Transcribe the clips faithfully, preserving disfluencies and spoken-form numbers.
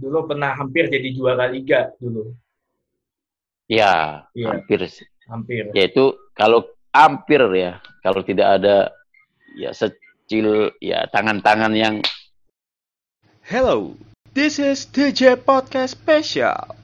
dulu pernah hampir jadi juara liga dulu. Ya, ya. hampir. Hampir. Yaitu kalau hampir ya, kalau tidak ada ya secil ya tangan-tangan yang. Hello, this is D J Podcast Special.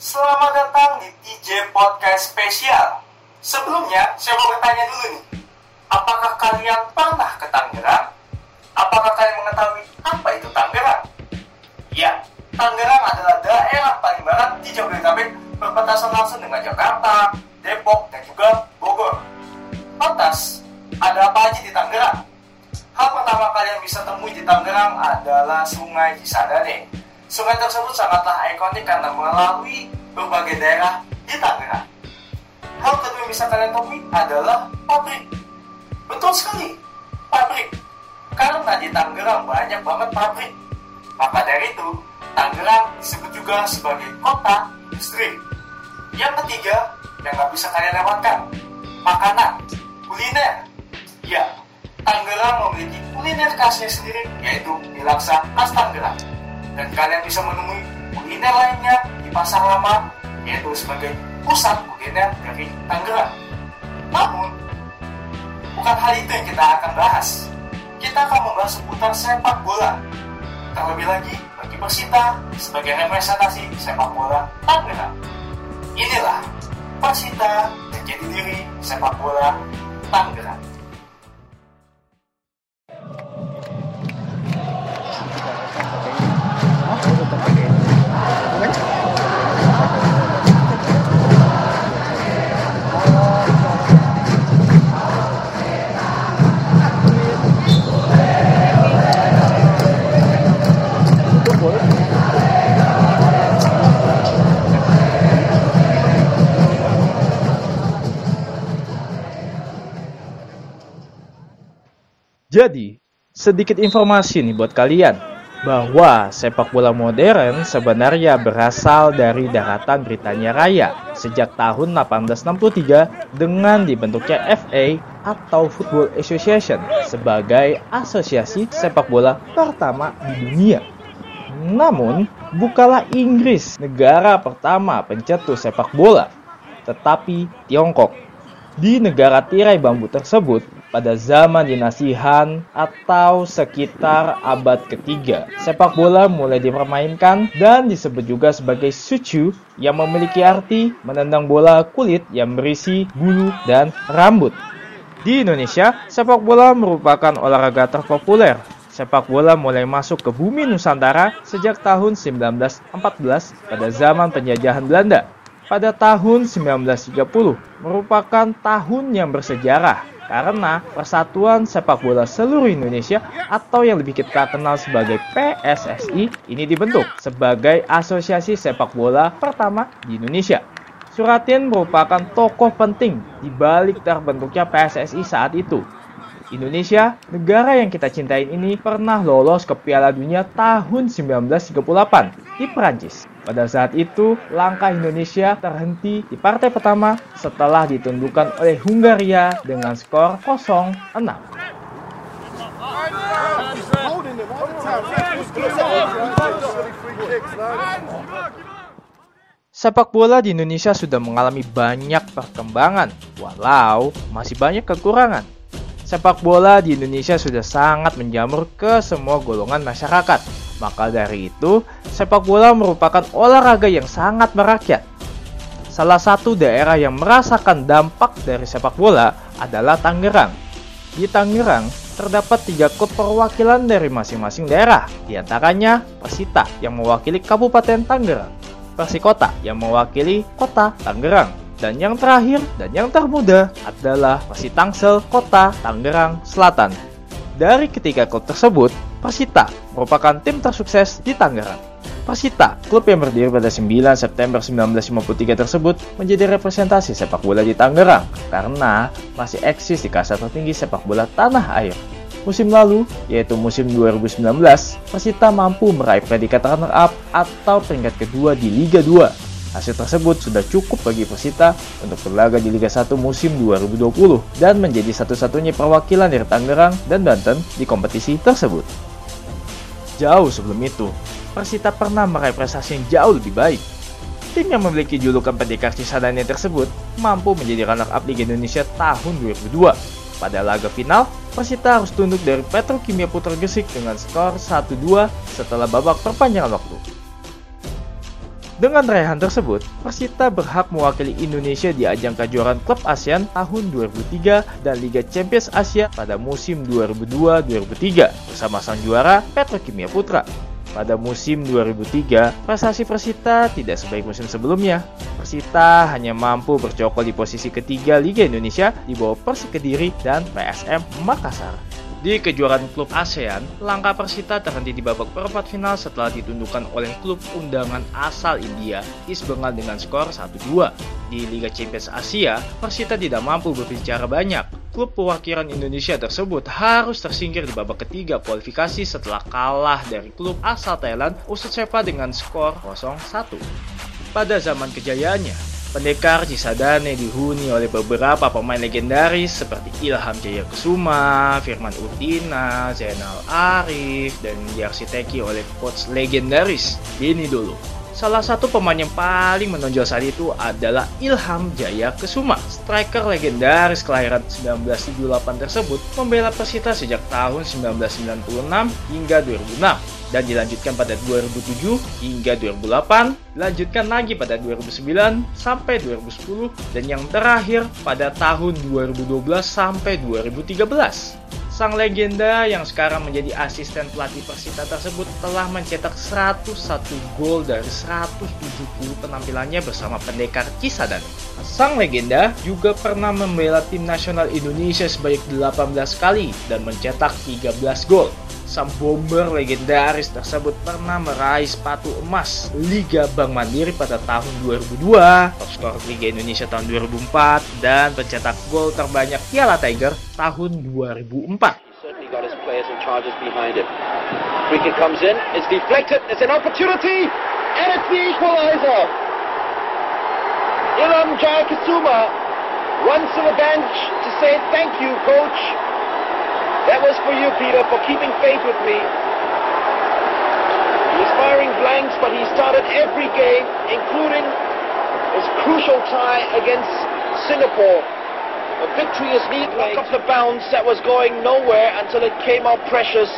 Selamat datang di D J Podcast Spesial. Sebelumnya, saya mau bertanya dulu nih, apakah kalian pernah ke Tangerang? Apakah kalian mengetahui apa itu Tangerang? Ya, Tangerang adalah daerah paling barat di Jabodetabek, berbatasan langsung dengan Jakarta, Depok, dan juga Bogor. Lantas, ada apa aja di Tangerang? Hal pertama kalian bisa temui di Tangerang adalah Sungai Cisadane. Sungai tersebut sangatlah ikonik karena melalui berbagai daerah di Tangerang. Hal kedua yang bisa kalian temui adalah pabrik. Betul sekali, pabrik. Karena di Tangerang banyak banget pabrik. Maka dari itu, Tangerang disebut juga sebagai kota industri. Yang ketiga, yang gak bisa kalian lewatkan, makanan, kuliner. Ya, Tangerang memiliki kuliner khasnya sendiri, yaitu mie laksa khas Tangerang. Dan kalian bisa menemui kuliner lainnya di pasar lama, yaitu sebagai pusat kuliner dari Tangerang. Namun, bukan hal itu yang kita akan bahas. Kita akan membahas seputar sepak bola. Terlebih lagi, bagi Persita sebagai representasi sepak bola Tangerang. Inilah Persita yang jadi diri sepak bola Tangerang. Jadi, sedikit informasi nih buat kalian, bahwa sepak bola modern sebenarnya berasal dari daratan Britania Raya sejak tahun delapan belas enam puluh tiga dengan dibentuknya F A atau Football Association sebagai asosiasi sepak bola pertama di dunia. Namun, bukanlah Inggris negara pertama pencetus sepak bola, tetapi Tiongkok. Di negara tirai bambu tersebut, pada zaman dinasti Han atau sekitar abad ketiga, sepak bola mulai dipermainkan dan disebut juga sebagai suchu yang memiliki arti menendang bola kulit yang berisi bulu dan rambut. Di Indonesia, sepak bola merupakan olahraga terpopuler. Sepak bola mulai masuk ke bumi Nusantara sejak tahun seribu sembilan ratus empat belas pada zaman penjajahan Belanda. Pada tahun seribu sembilan ratus tiga puluh merupakan tahun yang bersejarah karena Persatuan Sepak Bola Seluruh Indonesia atau yang lebih kita kenal sebagai P S S I ini dibentuk sebagai asosiasi sepak bola pertama di Indonesia. Suratin merupakan tokoh penting di balik terbentuknya P S S I saat itu. Indonesia, negara yang kita cintain ini pernah lolos ke Piala Dunia tahun seribu sembilan ratus tiga puluh delapan di Perancis. Pada saat itu, langkah Indonesia terhenti di partai pertama setelah ditundukkan oleh Hungaria dengan skor nol enam. Sepak bola di Indonesia sudah mengalami banyak perkembangan, walau masih banyak kekurangan. Sepak bola di Indonesia sudah sangat menjamur ke semua golongan masyarakat. Maka dari itu, sepak bola merupakan olahraga yang sangat merakyat. Salah satu daerah yang merasakan dampak dari sepak bola adalah Tangerang. Di Tangerang, terdapat tiga klub perwakilan dari masing-masing daerah. Di antaranya, Persita yang mewakili Kabupaten Tangerang, Persikota yang mewakili Kota Tangerang, dan yang terakhir dan yang termuda adalah Persita Tangsel Kota Tangerang Selatan. Dari ketiga klub tersebut, Persita merupakan tim tersukses di Tangerang. Persita, klub yang berdiri pada sembilan September seribu sembilan ratus lima puluh tiga tersebut menjadi representasi sepak bola di Tangerang karena masih eksis di kasta tertinggi sepak bola tanah air. Musim lalu, yaitu musim dua ribu sembilan belas, Persita mampu meraih predikat runner-up atau peringkat kedua di Liga dua. Hasil tersebut sudah cukup bagi Persita untuk berlaga di Liga satu musim dua ribu dua puluh dan menjadi satu-satunya perwakilan dari Tangerang dan Banten di kompetisi tersebut. Jauh sebelum itu, Persita pernah meraih prestasi yang jauh lebih baik. Tim yang memiliki julukan pendekar Cisadane tersebut mampu menjadi runner-up Liga Indonesia tahun dua ribu dua. Pada laga final, Persita harus tunduk dari Petrokimia Putra Gresik dengan skor satu dua setelah babak perpanjangan waktu. Dengan raihan tersebut, Persita berhak mewakili Indonesia di ajang kejuaraan Klub ASEAN tahun dua ribu tiga dan Liga Champions Asia pada musim dua ribu dua dua ribu tiga bersama sang juara Petrokimia Putra. Pada musim dua ribu tiga, prestasi Persita tidak sebaik musim sebelumnya. Persita hanya mampu bercokol di posisi ketiga Liga Indonesia di bawah Persik Kediri dan P S M Makassar. Di kejuaraan klub ASEAN, langkah Persita terhenti di babak perempat final setelah ditundukkan oleh klub undangan asal India, East Bengal dengan skor satu dua. Di Liga Champions Asia, Persita tidak mampu berbicara banyak. Klub perwakilan Indonesia tersebut harus tersingkir di babak ketiga kualifikasi setelah kalah dari klub asal Thailand, Uthai Thani dengan skor nol satu. Pada zaman kejayaannya, pendekar Cisadane dihuni oleh beberapa pemain legendaris seperti Ilham Jaya Kusuma, Firman Utina, Zainal Arif, dan diarsiteki oleh coach legendaris Bini Dulu. Salah satu pemain yang paling menonjol saat itu adalah Ilham Jaya Kusuma. Striker legendaris kelahiran seribu sembilan ratus tujuh puluh delapan tersebut membela Persita sejak tahun seribu sembilan ratus sembilan puluh enam hingga dua ribu enam. Dan dilanjutkan pada dua ribu tujuh hingga dua ribu delapan, dilanjutkan lagi pada dua ribu sembilan sampai dua ribu sepuluh, dan yang terakhir pada tahun dua ribu dua belas sampai dua ribu tiga belas. Sang legenda yang sekarang menjadi asisten pelatih Persita tersebut telah mencetak seratus satu gol dari seratus tujuh puluh penampilannya bersama pendekar Cisadane. Sang legenda juga pernah membela tim nasional Indonesia sebanyak delapan belas kali dan mencetak tiga belas gol. Sang bomber legendaris tersebut pernah meraih sepatu emas Liga Bank Mandiri pada tahun dua ribu dua, top skor Liga Indonesia tahun dua ribu empat, dan pencetak gol terbanyak Piala Tiger tahun dua ribu empat. Ilham Jaya Kusuma runs to the bench to say thank you, coach. That was for you, Peter, for keeping faith with me. He was firing blanks, but he started every game, including his crucial tie against Singapore. A victorious lead, a couple of bounds that was going nowhere until it came out precious.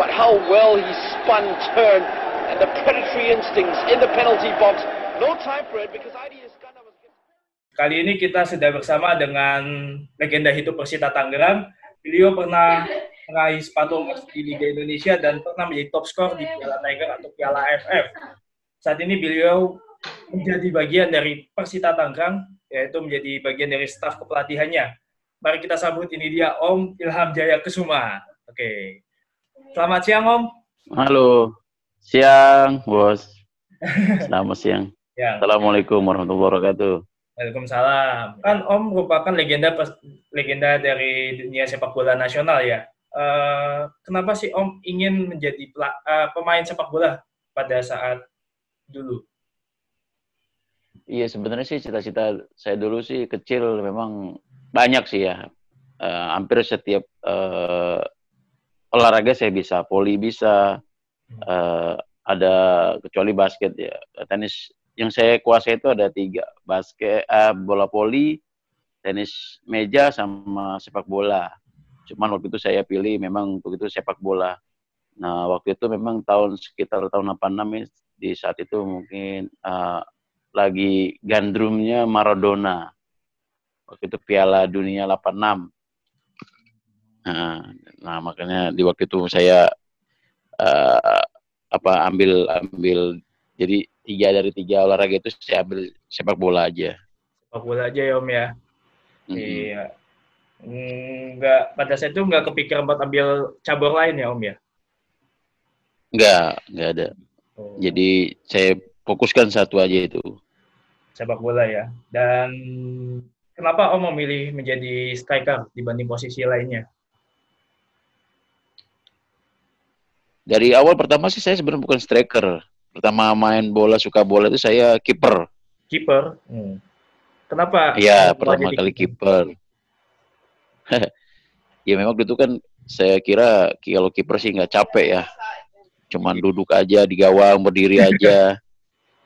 But how well he spun, turned, and the predatory instincts in the penalty box. No time for it because I didn't... Kali ini kita sudah bersama dengan legenda hidup Persita Tangerang. Beliau pernah meraih sepatu emas di Liga Indonesia dan pernah menjadi top skor di Piala Tiger atau Piala A F F. Saat ini beliau menjadi bagian dari Persita Tangerang, yaitu menjadi bagian dari staf kepelatihannya. Mari kita sambut, ini dia Om Ilham Jaya Kusuma. Oke. Selamat siang, Om. Halo. Siang, Bos. Selamat siang. Ya. Assalamualaikum warahmatullahi wabarakatuh. Waalaikumsalam. Kan Om merupakan legenda legenda dari dunia sepak bola nasional ya. Uh, kenapa sih Om ingin menjadi uh, pemain sepak bola pada saat dulu? Iya, sebenarnya sih cita-cita saya dulu sih kecil memang banyak sih ya. Uh, hampir setiap uh, olahraga saya bisa, voli bisa, uh, ada kecuali basket ya, tenis. Yang saya kuasai itu ada tiga, basket, uh, bola voli, tenis meja, sama sepak bola. Cuman waktu itu saya pilih memang untuk itu sepak bola. Nah, waktu itu memang tahun sekitar tahun delapan enam, di saat itu mungkin uh, lagi gandrumnya Maradona. Waktu itu Piala Dunia delapan enam. Nah, nah makanya di waktu itu saya uh, apa ambil ambil jadi tiga dari tiga olahraga itu saya ambil sepak bola aja. Sepak bola aja ya Om ya. Mm-hmm. Iya. Enggak, pada saat itu enggak kepikiran buat ambil cabang lain ya Om ya? Enggak, enggak ada. Oh. Jadi saya fokuskan satu aja itu. Sepak bola ya. Dan kenapa Om memilih menjadi striker dibanding posisi lainnya? Dari awal pertama sih saya sebenarnya bukan striker. Pertama main bola, suka bola itu saya kiper. Kiper? Hmm. Kenapa? Iya, pertama kali kiper. Ya memang itu kan saya kira kalau kiper sih nggak capek ya. Cuman duduk aja di gawang, berdiri aja.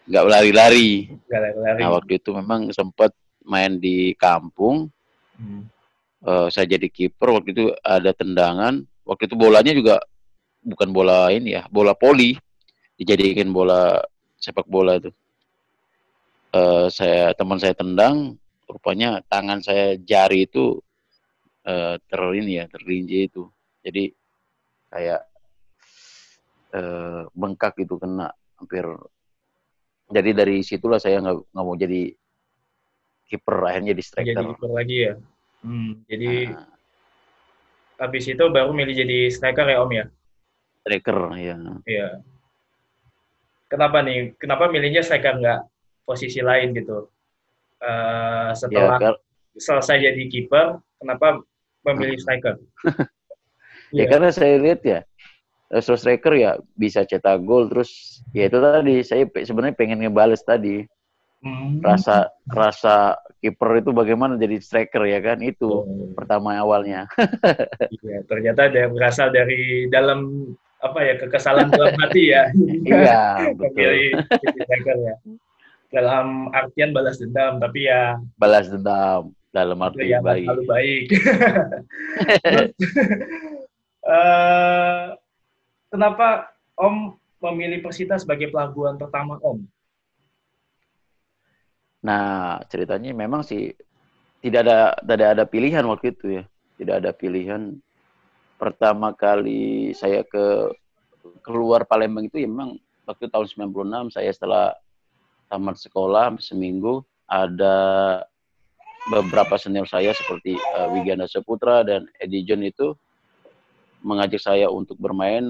Nggak lari-lari. Nah waktu itu memang sempat main di kampung. Hmm. Uh, saya jadi kiper, waktu itu ada tendangan. Waktu itu bolanya juga bukan bola ini ya, bola poli, dijadikan bola sepak bola itu. Uh, saya teman saya tendang, rupanya tangan saya jari itu uh, ter ini ya, terlinci itu. Jadi kayak uh, bengkak itu kena hampir. Jadi dari situlah saya nggak nggak mau jadi kiper, akhirnya jadi striker. Jadi kiper lagi ya. Hmm, jadi nah, habis itu baru milih jadi striker ya Om ya. Striker, ya. Iya. Kenapa nih? Kenapa milihnya striker nggak posisi lain gitu? Uh, setelah ya, selesai jadi kiper, kenapa memilih striker? Ya, ya karena saya lihat ya, striker ya bisa cetak gol, terus ya itu tadi saya sebenarnya pengen ngebales tadi. Hmm. Rasa rasa kiper itu bagaimana jadi striker ya kan, itu hmm. pertama awalnya. Iya, ternyata ada yang berasal dari dalam apa ya, kekesalan dalam hati ya. Iya, betul. Striker ya. Dalam artian balas dendam, tapi ya balas dendam dalam arti ya, baik. Lalu baik. Terus, uh, kenapa Om memilih Persita sebagai pelabuhan pertama Om? Nah ceritanya memang sih tidak ada tidak ada pilihan waktu itu ya, tidak ada pilihan. Pertama kali saya ke keluar Palembang itu ya memang waktu tahun sembilan puluh enam, saya setelah tamat sekolah seminggu, ada beberapa senior saya seperti uh, Wiganda Saputra dan Edi John itu mengajak saya untuk bermain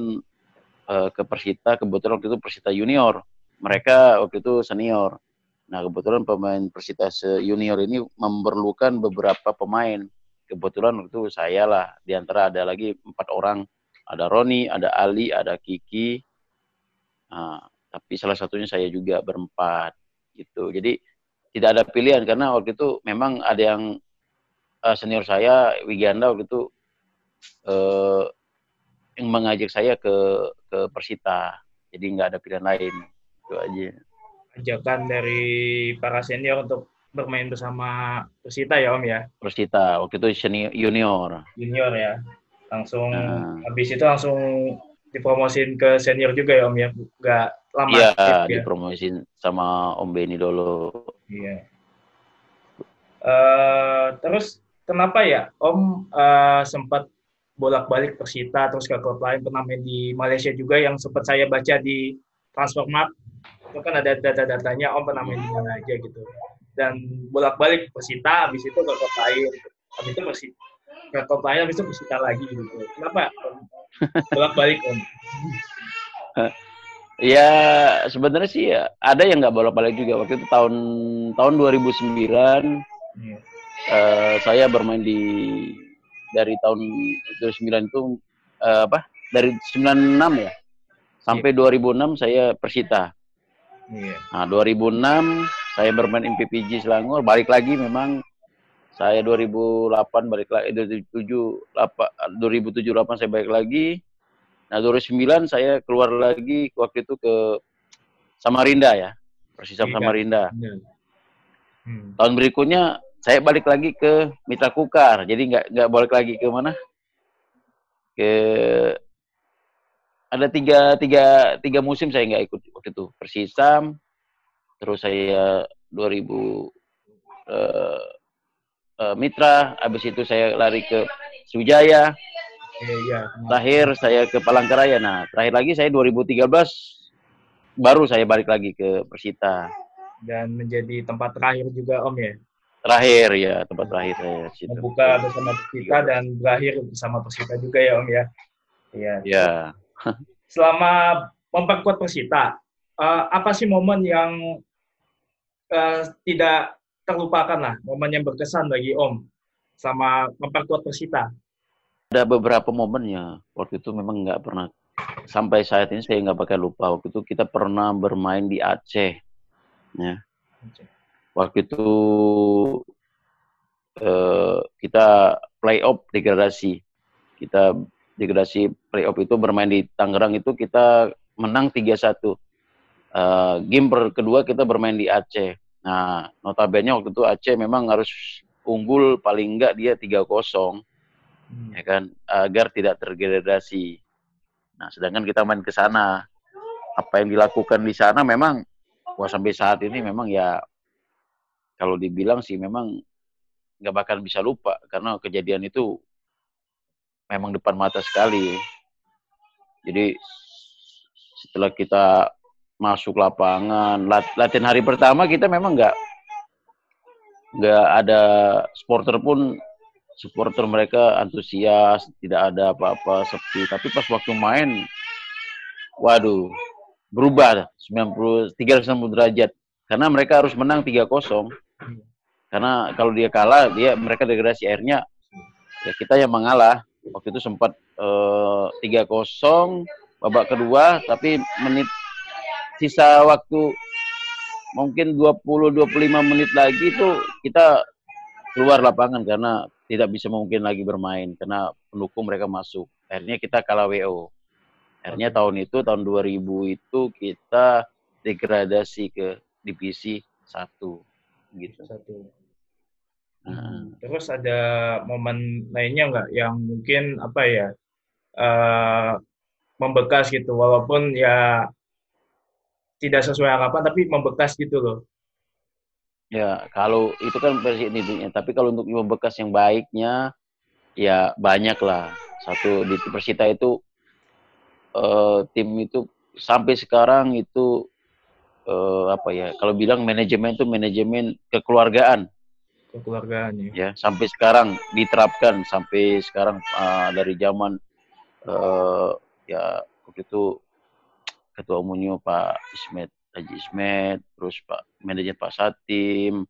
uh, ke Persita. Kebetulan waktu itu Persita Junior, mereka waktu itu senior. Nah kebetulan pemain Persita Junior ini memerlukan beberapa pemain. Kebetulan waktu itu saya lah, diantara ada lagi empat orang, ada Roni, ada Ali, ada Kiki. Nah, tapi salah satunya saya juga berempat gitu. Jadi tidak ada pilihan karena waktu itu memang ada yang uh, senior saya Wiganda waktu itu uh, yang mengajak saya ke ke Persita. Jadi nggak ada pilihan lain, itu aja. Ajakan dari para senior untuk bermain bersama Persita ya Om ya. Persita waktu itu senior junior. Junior ya. Langsung nah, habis itu langsung dipromosin ke senior juga ya Om ya, nggak lama. Iya, dipromosin ya sama Om Beni dulu. Iya. Uh, terus kenapa ya Om uh, sempat bolak-balik Persita terus ke klub lain, pernah main di Malaysia juga yang sempat saya baca di Transfermarkt itu kan ada data-datanya Om pernah main di mana aja gitu, dan bolak-balik Persita, habis itu ke klub lain, habis itu Persita ke klub lain, habis itu Persita lagi gitu. Kenapa bolak-balik Om? Ya sebenarnya sih ya, ada yang nggak bolak-balik juga. Waktu itu tahun tahun dua ribu sembilan hmm. eh, saya bermain di dari tahun dua ribu sembilan itu eh, apa dari sembilan puluh enam ya sampai yeah. dua ribu enam saya Persita. Yeah. Nah dua ribu enam saya bermain M P P G Selangor, balik lagi memang. Saya dua ribu delapan balik lagi, dua ribu tujuh dua ribu tujuh dua ribu delapan saya balik lagi. Nah dua ribu sembilan saya keluar lagi waktu itu ke Samarinda ya, Persisam Samarinda. Hmm. Tahun berikutnya saya balik lagi ke Mitra Kukar, jadi nggak nggak balik lagi ke mana? Ke ada tiga tiga tiga musim saya nggak ikut waktu itu, Persisam, terus saya dua ribu Eh, Mitra, habis itu saya lari ke Sujaya, terakhir saya ke Palangkaraya. Nah, terakhir lagi saya dua ribu tiga belas baru saya balik lagi ke Persita. Dan menjadi tempat terakhir juga Om ya? Terakhir ya, tempat terakhir saya. Membuka bersama Persita dan berakhir bersama Persita juga ya Om ya? Iya. Ya. Selama memperkuat Persita, apa sih momen yang tidak terlupakanlah, momen yang berkesan bagi Om sama memperkuat Persita? Ada beberapa momennya. Waktu itu memang nggak pernah sampai saat ini saya nggak pakai lupa, waktu itu kita pernah bermain di Aceh. Ya. Waktu itu eh, kita playoff degradasi. Kita degradasi playoff itu bermain di Tangerang, itu kita menang tiga satu. Eh, game kedua kita bermain di Aceh. Nah, notabene waktu itu Aceh memang harus unggul paling enggak dia tiga kosong, hmm. ya kan, agar tidak terdegradasi. Nah, sedangkan kita main ke sana, apa yang dilakukan di sana memang, wah sampai saat ini memang ya, kalau dibilang sih memang nggak bakal bisa lupa, karena kejadian itu memang depan mata sekali. Jadi setelah kita masuk lapangan, latihan hari pertama kita memang nggak nggak ada supporter pun, supporter mereka antusias, tidak ada apa-apa, sepi. Tapi pas waktu main, waduh, berubah sembilan puluh, tiga ratus enam puluh derajat, karena mereka harus menang tiga kosong. Karena kalau dia kalah, dia mereka degradasi, akhirnya ya kita yang mengalah. Waktu itu sempat eh, tiga kosong babak kedua, tapi menit sisa waktu mungkin dua puluh sampai dua puluh lima menit lagi itu kita keluar lapangan karena tidak bisa mungkin lagi bermain karena pendukung mereka masuk. Akhirnya kita kalah W O. Akhirnya tahun itu, tahun dua ribu itu kita degradasi ke divisi satu gitu. Nah. Terus ada momen lainnya nggak yang mungkin apa ya uh, membekas gitu, walaupun ya tidak sesuai harapan, tapi membekas gitu loh. Ya, kalau itu kan versi individunya. Tapi kalau untuk membekas yang baiknya, ya banyak lah. Satu, di Persita itu, eh, tim itu sampai sekarang itu, eh, apa ya, kalau bilang manajemen itu manajemen kekeluargaan. Kekeluargaan, ya. Ya, sampai sekarang diterapkan, sampai sekarang eh, dari zaman, eh, ya, begitu Ketua Umumnya Pak Ismet, Haji Ismet, terus Pak Manajer Pak Satim,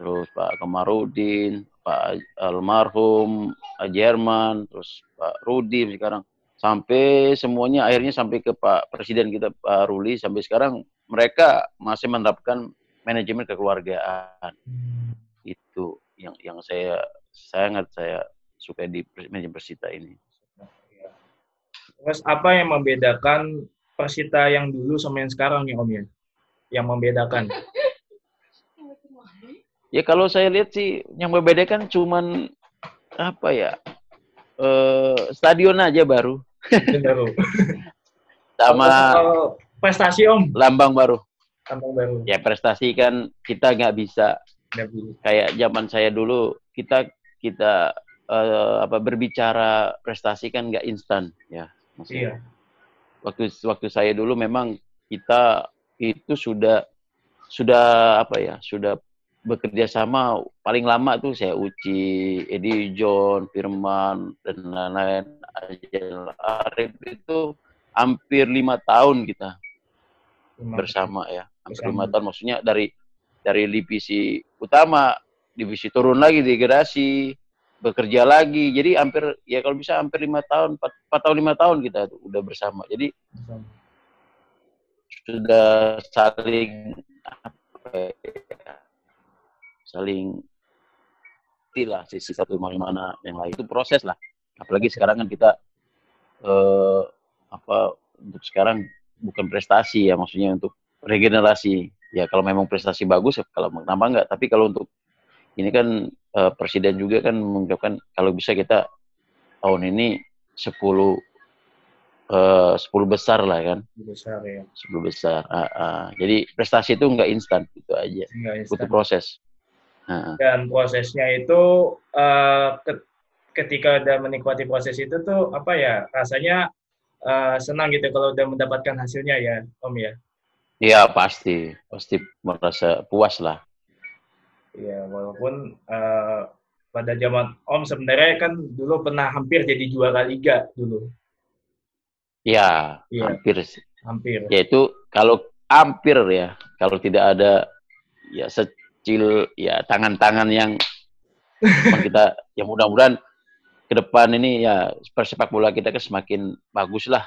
terus Pak Kamarudin, Pak Almarhum, Haji Herman, terus Pak Rudi sekarang. Sampai semuanya akhirnya sampai ke Pak Presiden kita, Pak Ruli, sampai sekarang mereka masih menerapkan manajemen kekeluargaan. Itu yang yang saya sangat saya suka di manajemen Persita ini. Terus apa yang membedakan Persita yang dulu sama yang sekarang ya Om ya? Yang membedakan? Ya kalau saya lihat sih yang membedakan cuman apa ya? Eh, stadion aja baru. Baru. Sama oh, prestasi Om. Lambang baru. Lambang baru. Ya prestasi kan kita nggak bisa. Gak bisa. Kayak zaman saya dulu kita kita eh, apa berbicara prestasi kan nggak instan ya. Maksudnya. Iya. Waktu waktu saya dulu memang kita itu sudah sudah apa ya sudah bekerja sama paling lama tuh saya Uci, Edi John, Firman dan lain-lain, Zainal Arif itu hampir lima tahun kita bersama ya, hampir lima tahun maksudnya dari dari divisi utama divisi turun lagi degradasi bekerja lagi, jadi hampir ya kalau bisa hampir lima tahun, empat tahun lima tahun kita tuh, udah bersama, jadi bersama. Sudah saling apa ya, saling tilah sisi satu mana yang lain itu proses lah, apalagi sekarang kan kita eh, apa untuk sekarang bukan prestasi ya maksudnya untuk regenerasi ya kalau memang prestasi bagus ya, kalau kenapa enggak, tapi kalau untuk ini kan uh, Presiden juga kan mengucapkan kalau bisa kita tahun ini sepuluh besar lah kan. Besar ya. sepuluh besar. Uh, uh. Jadi prestasi itu nggak instan gitu aja. Instan. Butuh proses. Uh. Dan prosesnya itu uh, ketika udah menikmati proses itu tuh apa ya rasanya uh, senang gitu kalau udah mendapatkan hasilnya ya Om ya. Iya pasti pasti merasa puas lah. Ya, walaupun uh, pada zaman Om sebenarnya kan dulu pernah hampir jadi juara liga dulu. Ya, ya. hampir sih. Hampir. Yaitu kalau hampir ya, kalau tidak ada ya secil ya tangan-tangan yang kita ya mudah-mudahan ke depan ini ya persepak bola kita kan semakin bagus lah.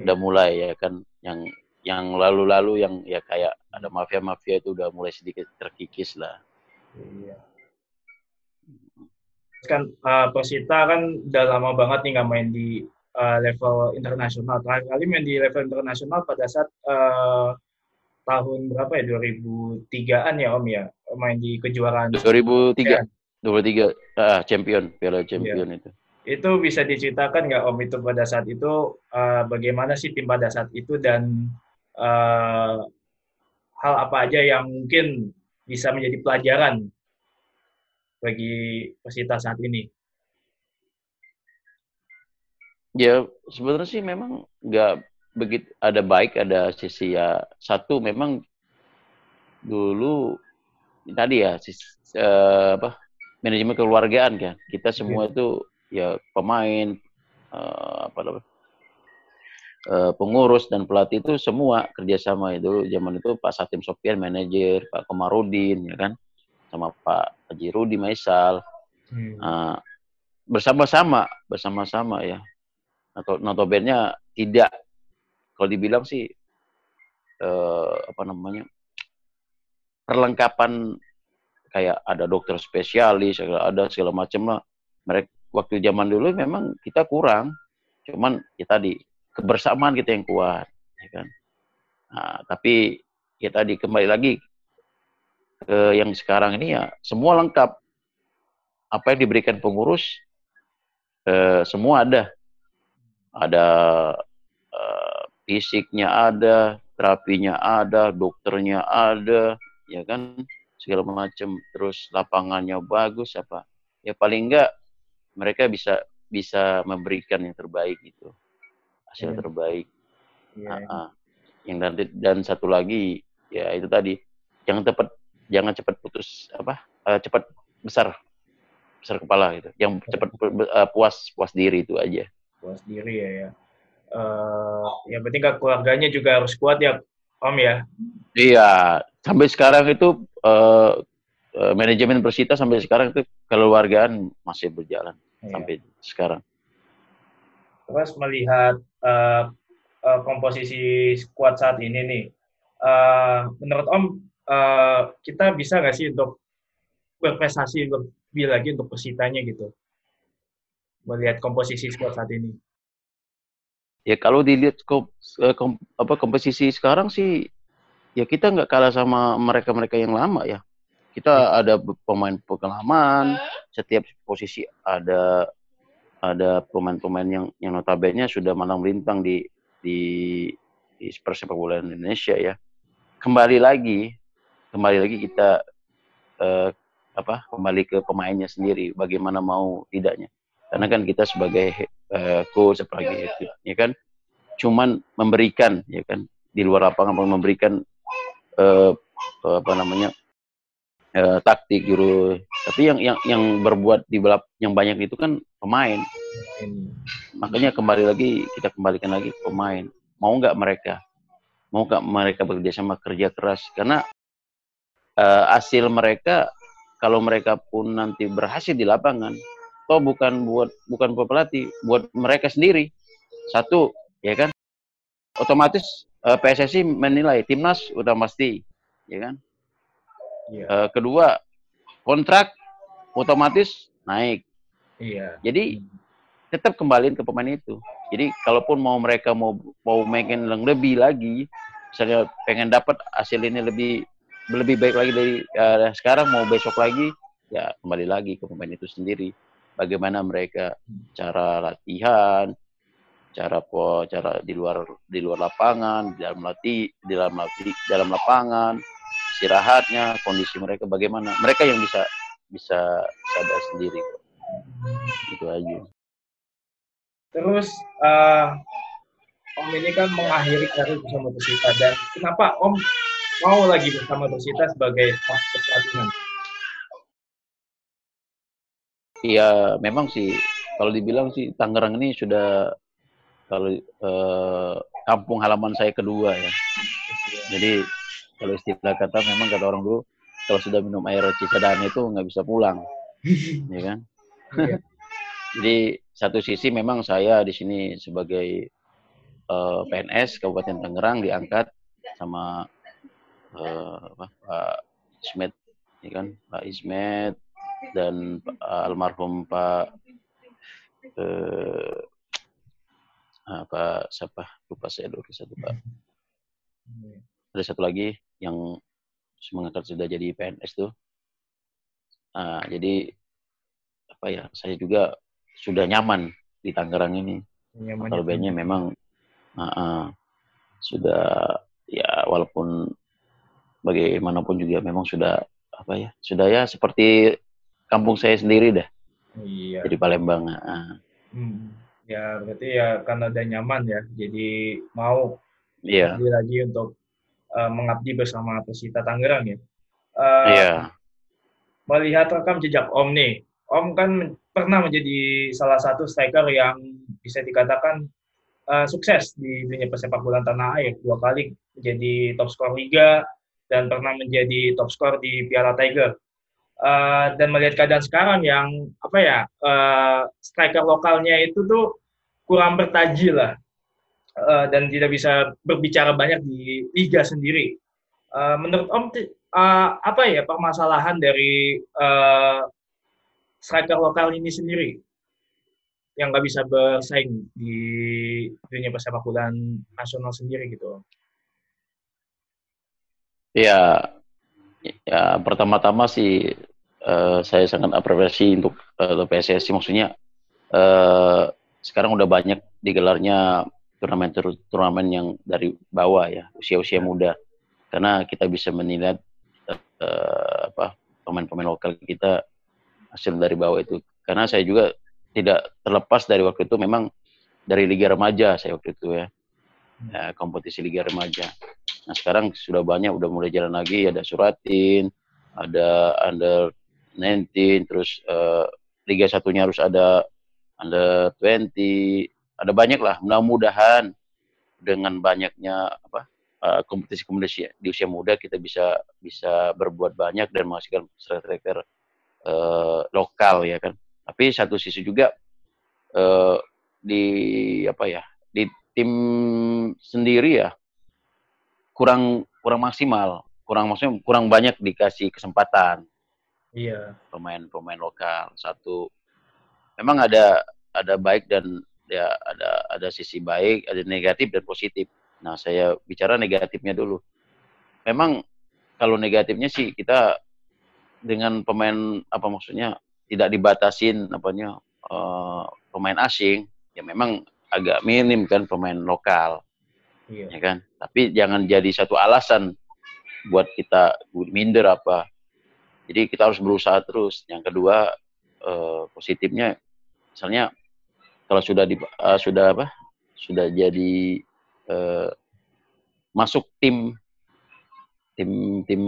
udah mulai ya kan, yang yang lalu-lalu yang ya kayak ada mafia-mafia itu udah mulai sedikit terkikis lah. Iya. Kan uh, Persita kan udah lama banget nih nggak main di uh, level internasional. Terakhir kali main di level internasional pada saat uh, tahun berapa ya, dua ribu tigaan ya Om ya, main di kejuaraan dua ribu tiga. dua ribu tiga ah, champion, Piala Champion yeah. itu. Itu bisa diceritakan nggak Om itu pada saat itu uh, bagaimana sih tim pada saat itu dan uh, hal apa aja yang mungkin bisa menjadi pelajaran bagi Persita saat ini? Ya sebenarnya sih memang nggak begitu, ada baik ada sisi ya, satu memang dulu tadi ya sisi, uh, apa manajemen kekeluargaan kan kita semua yeah. itu ya pemain uh, apa namanya uh, pengurus dan pelatih itu semua kerjasama itu zaman itu Pak Satim Sofian manajer, Pak Komarudin ya kan sama Pak Haji Rudi Maisal hmm. uh, bersama-sama bersama-sama ya atau notabene tidak kalau dibilang sih uh, apa namanya perlengkapan kayak ada dokter spesialis, ada segala macam lah. Mereka waktu zaman dulu memang kita kurang, cuman ya tadi kebersamaan kita yang kuat, ya kan. Nah, tapi ya tadi kembali lagi ke yang sekarang ini ya semua lengkap, apa yang diberikan pengurus eh, semua ada, ada eh, fisiknya ada, terapinya ada, dokternya ada, ya kan. Segala macam, terus lapangannya bagus apa ya paling enggak mereka bisa bisa memberikan yang terbaik gitu hasil yeah. terbaik yeah. uh-uh. yang nanti dan satu lagi ya itu tadi jangan cepat jangan cepat putus apa uh, cepat besar besar kepala gitu yang cepat uh, puas puas diri itu aja puas diri ya ya uh, ya penting keluarganya juga harus kuat ya Om ya iya sampai sekarang itu Uh, uh, manajemen Persita sampai sekarang itu kekeluargaan masih berjalan iya. sampai sekarang. Terus melihat uh, uh, komposisi skuad saat ini nih, uh, menurut Om uh, kita bisa nggak sih untuk berprestasi lebih lagi untuk Persitanya gitu? Melihat komposisi skuad saat ini? Ya kalau dilihat komp, komp, apa, komposisi sekarang sih. Ya kita nggak kalah sama mereka-mereka yang lama ya. Kita ada pemain pengalaman, setiap posisi ada ada pemain-pemain yang yang notabene sudah malang melintang di di, di sepak bola Indonesia ya. Kembali lagi, kembali lagi kita eh, apa? Kembali ke pemainnya sendiri, bagaimana mau tidaknya. Karena kan kita sebagai eh, coach, sebagai head, ya kan, cuman memberikan, ya kan, di luar lapangan memberikan Uh, apa namanya uh, taktik gitu, tapi yang yang yang berbuat di belakang yang banyak itu kan pemain. Makanya kembali lagi kita kembalikan lagi pemain. Mau nggak mereka, mau nggak mereka bekerja sama kerja keras, karena uh, hasil mereka kalau mereka pun nanti berhasil di lapangan, toh bukan buat bukan buat pelatih, buat mereka sendiri satu, ya kan? Otomatis. P S S I menilai timnas udah pasti, ya kan. Yeah. Uh, kedua kontrak otomatis naik. Iya. Yeah. Jadi tetap kembaliin ke pemain itu. Jadi kalaupun mau mereka mau mau makin lebih lagi, misalnya pengen dapat hasil ini lebih lebih baik lagi dari uh, sekarang mau besok lagi, ya kembali lagi ke pemain itu sendiri. Bagaimana mereka cara latihan. Cara po, cara di luar di luar lapangan, di dalam latih, di dalam latih, di dalam lapangan, istirahatnya, kondisi mereka bagaimana? Mereka yang bisa bisa sadar sendiri. Itu aja. Terus uh, Om ini kan mengakhiri karir bersama Persita dan kenapa Om mau lagi bersama Persita sebagai staf pelatihan? Iya, memang sih kalau dibilang sih Tangerang ini sudah kalau eh, kampung halaman saya kedua ya. Jadi kalau istilah kata memang kata orang dulu kalau sudah minum air Cisadane itu nggak bisa pulang, ya kan? Jadi satu sisi memang saya di sini sebagai uh, P N S Kabupaten Tangerang diangkat sama uh, apa, Pak Ismet, ya kan, Pak Ismet dan uh, almarhum Pak uh, uh, Pak siapa lupa saya dulu satu Pak. Ada satu lagi yang mengangkat sudah jadi P N S tuh. Nah, jadi apa ya, saya juga sudah nyaman di Tangerang ini. Terlebihnya memang uh, uh, sudah ya, walaupun bagaimanapun juga memang sudah apa ya, sudah ya seperti kampung saya sendiri dah. Iya. Jadi Palembang. Uh. Hmm. Ya berarti ya karena udah nyaman ya, jadi mau yeah. lagi lagi untuk uh, mengabdi bersama Persita Tangerang ya. Uh, yeah. Melihat rekam jejak Om nih, Om kan pernah menjadi salah satu striker yang bisa dikatakan uh, sukses di dunia persepak bola tanah air. Dua kali menjadi top skor liga dan pernah menjadi top skor di Piala Tiger. Uh, dan melihat keadaan sekarang yang apa ya, uh, striker lokalnya itu tuh kurang bertaji lah, uh, dan tidak bisa berbicara banyak di liga sendiri. Uh, menurut Om Uh, apa ya permasalahan dari uh, striker lokal ini sendiri yang nggak bisa bersaing di dunia persepak bola nasional sendiri gitu? Ya, ya pertama-tama sih uh, saya sangat apresiasi untuk uh, P S S I, maksudnya uh, sekarang udah banyak digelarnya turnamen-turnamen yang dari bawah ya, usia-usia muda, karena kita bisa menilai Uh, apa pemain-pemain lokal kita hasil dari bawah itu. Karena saya juga tidak terlepas dari waktu itu, memang dari liga remaja saya waktu itu ya, ya kompetisi liga remaja. Nah sekarang sudah banyak, udah mulai jalan lagi, ada Suratin, ada under sembilan belas, terus uh, liga satunya harus ada under dua puluh, ada banyak lah. Mudah-mudahan dengan banyaknya apa kompetisi-kompetisi di usia muda kita bisa bisa berbuat banyak dan menghasilkan striker uh, lokal ya kan. Tapi satu sisi juga uh, di apa ya, di tim sendiri ya kurang kurang maksimal, kurang maksudnya kurang banyak dikasih kesempatan. Iya. Pemain-pemain lokal satu memang ada ada baik dan ya ada ada sisi baik, ada negatif dan positif. Nah, saya bicara negatifnya dulu. Memang kalau negatifnya sih kita dengan pemain apa maksudnya tidak dibatasin apanya uh, pemain asing, ya memang agak minim kan pemain lokal. Iya. Ya kan? Tapi jangan jadi satu alasan buat kita minder apa. Jadi kita harus berusaha terus. Yang kedua uh, positifnya misalnya kalau sudah di, uh, sudah apa? Sudah jadi Uh, masuk tim tim tim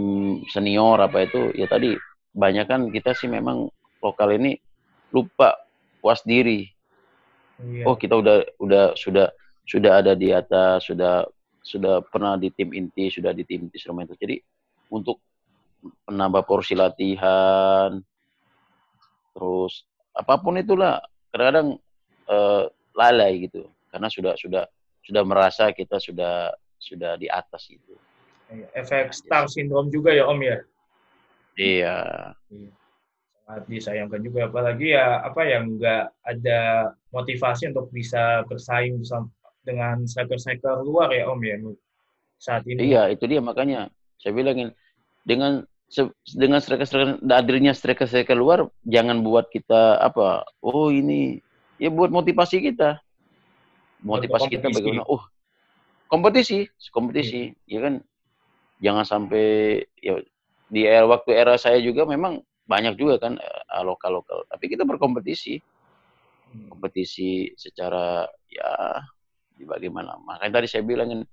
senior apa itu ya, tadi banyak kan kita sih memang lokal ini lupa puas diri. Iya. Oh kita udah udah sudah sudah ada di atas, sudah sudah pernah di tim inti, sudah di tim instrumen itu. Jadi untuk menambah porsi latihan terus apapun itulah kadang-kadang uh, lalai gitu karena sudah sudah sudah merasa kita sudah sudah di atas itu. Efek star syndrome juga ya Om ya. Iya. Sangat disayangkan juga, apalagi ya apa yang nggak ada motivasi untuk bisa bersaing dengan striker-striker luar ya Om ya saat ini. Iya itu dia, makanya saya bilangin dengan dengan striker-striker hadirnya striker-striker luar jangan buat kita apa, oh ini ya, buat motivasi kita. Motivasi kita bagaimana? Oh, kompetisi, kompetisi, ya kan? Jangan sampai ya, di era waktu era saya juga memang banyak juga kan lokal-lokal. Tapi kita berkompetisi, kompetisi secara ya bagaimana? Makanya tadi saya bilangin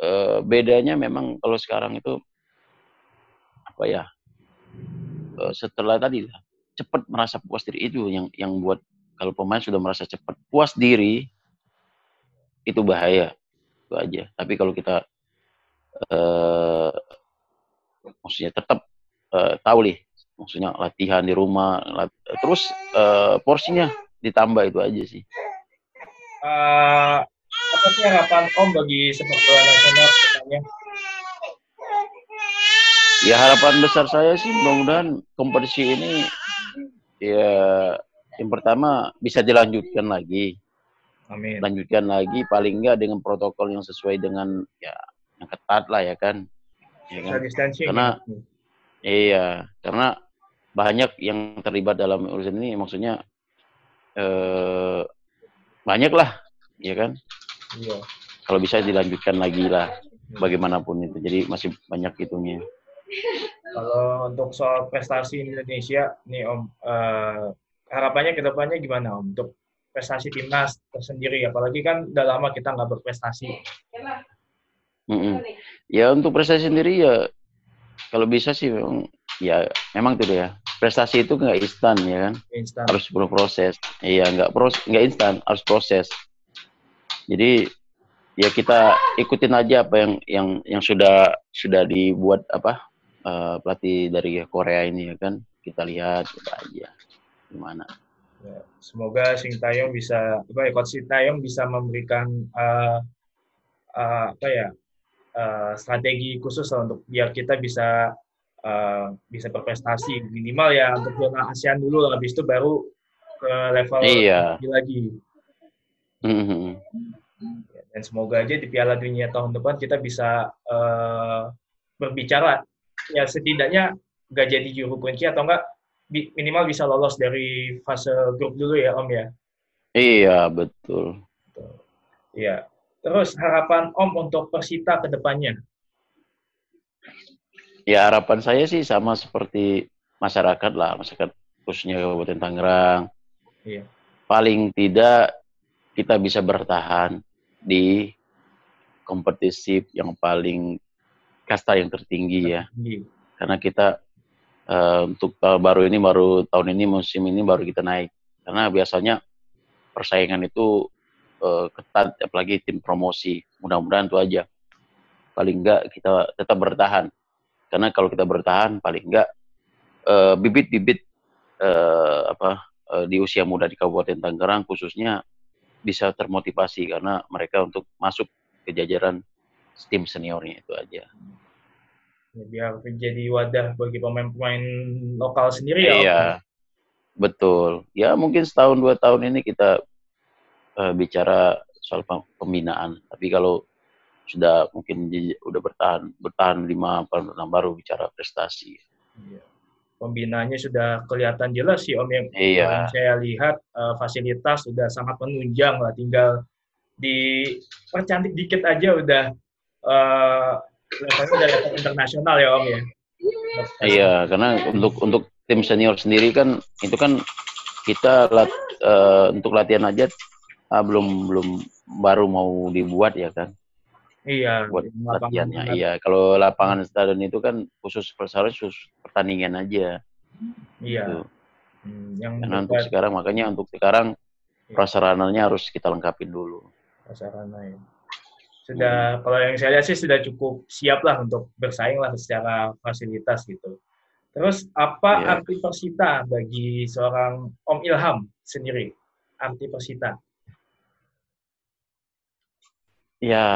eh, bedanya memang kalau sekarang itu apa ya? Eh, setelah tadi lah, cepat merasa puas diri itu yang yang buat kalau pemain sudah merasa cepat puas diri, itu bahaya, itu aja. Tapi kalau kita uh, maksudnya tetap uh, tahu nih, maksudnya latihan di rumah, lat terus uh, porsinya ditambah, itu aja sih. Uh, apa seperti harapan Om bagi sepak bola nasional sebenarnya? Ya harapan besar saya sih mudah-mudahan kompetisi ini ya yang pertama bisa dilanjutkan lagi. Amin. Lanjutkan lagi paling enggak dengan protokol yang sesuai dengan ya yang ketat lah ya kan. Ya kan? Karena iya, karena banyak yang terlibat dalam urusan ini maksudnya eh banyak lah ya kan. Iya. Kalau bisa dilanjutkan lagi lah bagaimanapun itu. Jadi masih banyak itunya. Kalau untuk soal prestasi Indonesia nih Om, eh, harapannya ke depannya gimana Om untuk prestasi timnas tersendiri, apalagi kan udah lama kita nggak berprestasi. Mm-mm. Ya untuk prestasi sendiri ya kalau bisa sih memang ya memang tuh ya prestasi itu nggak instan ya kan, instan. Harus berproses. Iya nggak proses nggak instan harus proses. Jadi ya kita ikutin aja apa yang yang yang sudah sudah dibuat apa uh, pelatih dari Korea ini ya kan, kita lihat coba aja gimana. Ya, semoga Shin Tae-yong bisa, apa ya, Coach Shin Tae-yong bisa memberikan uh, uh, apa ya uh, strategi khusus lah untuk biar kita bisa uh, bisa berprestasi minimal ya untuk zona ASEAN dulu, habis itu baru ke level iya. lagi. Mm-hmm. Ya, dan semoga aja di Piala Dunia tahun depan kita bisa uh, berbicara ya setidaknya nggak jadi juru kunci atau enggak minimal bisa lolos dari fase grup dulu ya Om ya. Iya betul. Iya. Terus harapan Om untuk Persita ke depannya? Ya harapan saya sih sama seperti masyarakat lah, masyarakat khususnya Kabupaten Tangerang. Iya. Paling tidak kita bisa bertahan di kompetisi yang paling kasta yang tertinggi ya. Iya. Karena kita Uh, untuk uh, baru ini, baru tahun ini, musim ini baru kita naik. Karena biasanya persaingan itu uh, ketat, apalagi tim promosi. Mudah-mudahan itu aja. Paling enggak kita tetap bertahan. Karena kalau kita bertahan, paling enggak uh, bibit-bibit uh, apa uh, di usia muda di Kabupaten Tangerang khususnya bisa termotivasi karena mereka untuk masuk ke jajaran tim seniornya itu aja. Biar menjadi wadah bagi pemain-pemain lokal sendiri ya. Iya, Om. Betul. Ya mungkin setahun dua tahun ini kita uh, bicara soal pembinaan. Tapi kalau sudah mungkin udah bertahan bertahan lima tahun baru bicara prestasi. Iya. Pembinaannya sudah kelihatan jelas sih Om yang iya. Saya lihat uh, fasilitas sudah sangat menunjang lah. Tinggal dipercantik dikit aja udah. Uh, levelnya dari level internasional ya Om ya. Iya, karena untuk untuk tim senior sendiri kan itu kan kita lat, uh, untuk latihan aja uh, belum belum baru mau dibuat ya kan. Iya. Buat latihannya. Iya, kalau lapangan stadion itu kan khusus persaran khusus pertandingan aja. Iya. Gitu. Hmm, yang karena untuk sekarang makanya untuk sekarang iya. Prasarananya harus kita lengkapin dulu. Prasarana ya. Sudah, kalau yang saya lihat sih sudah cukup siap lah untuk bersaing lah secara fasilitas gitu. Terus, apa yeah. arti Persita bagi seorang Om Ilham sendiri? Arti Persita? Ya,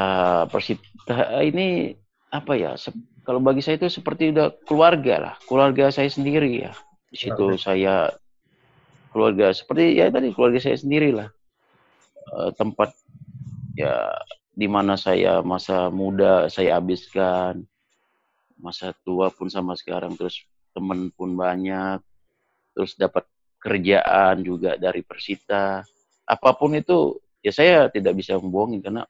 Persita ini apa ya, kalau bagi saya itu seperti udah keluarga lah. Keluarga saya sendiri ya. Di situ saya, keluarga seperti ya tadi keluarga saya sendiri lah. E, tempat ya di mana saya masa muda saya habiskan, masa tua pun sama sekarang, terus teman pun banyak, terus dapat kerjaan juga dari Persita. Apapun itu ya saya tidak bisa membohongi karena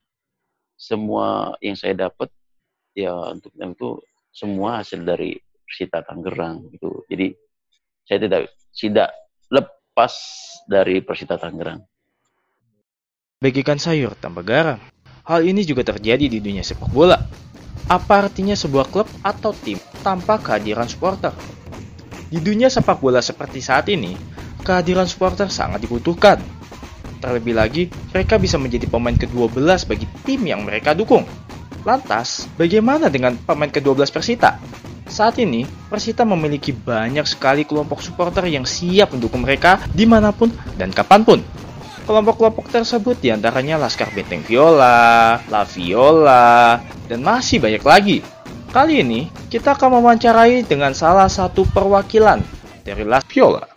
semua yang saya dapat ya untuk itu semua hasil dari Persita Tangerang gitu. Jadi saya tidak tidak lepas dari Persita Tangerang. Bagikan sayur tambah garam. Hal ini juga terjadi di dunia sepak bola. Apa artinya sebuah klub atau tim tanpa kehadiran supporter? Di dunia sepak bola seperti saat ini, kehadiran supporter sangat dibutuhkan. Terlebih lagi, mereka bisa menjadi pemain kedua belas bagi tim yang mereka dukung. Lantas, bagaimana dengan pemain kedua belas Persita? Saat ini, Persita memiliki banyak sekali kelompok supporter yang siap mendukung mereka dimanapun dan kapanpun. Kelompok-kelompok tersebut diantaranya Laskar Benteng Viola, La Viola, dan masih banyak lagi. Kali ini, kita akan mewawancarai dengan salah satu perwakilan dari La Viola.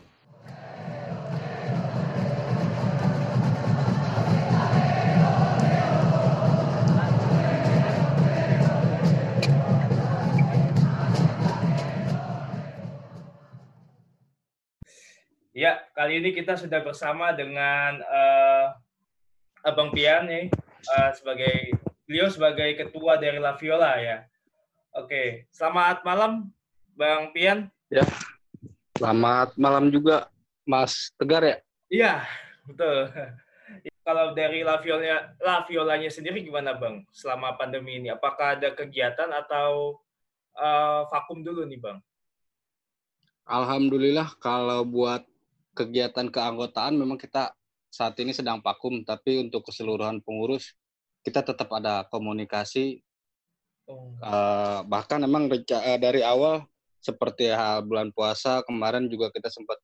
Ya, kali ini kita sudah bersama dengan uh, Abang Pian nih, uh, sebagai beliau sebagai ketua dari La Viola ya. Oke, selamat malam Bang Pian. Ya, selamat malam juga Mas Tegar ya? Iya, betul. Kalau dari La Viola, La Violanya sendiri gimana Bang selama pandemi ini? Apakah ada kegiatan atau uh, vakum dulu nih Bang? Alhamdulillah kalau buat kegiatan keanggotaan memang kita saat ini sedang vakum, tapi untuk keseluruhan pengurus kita tetap ada komunikasi. Oh. Uh, bahkan memang reca- dari awal seperti hal bulan puasa kemarin juga kita sempat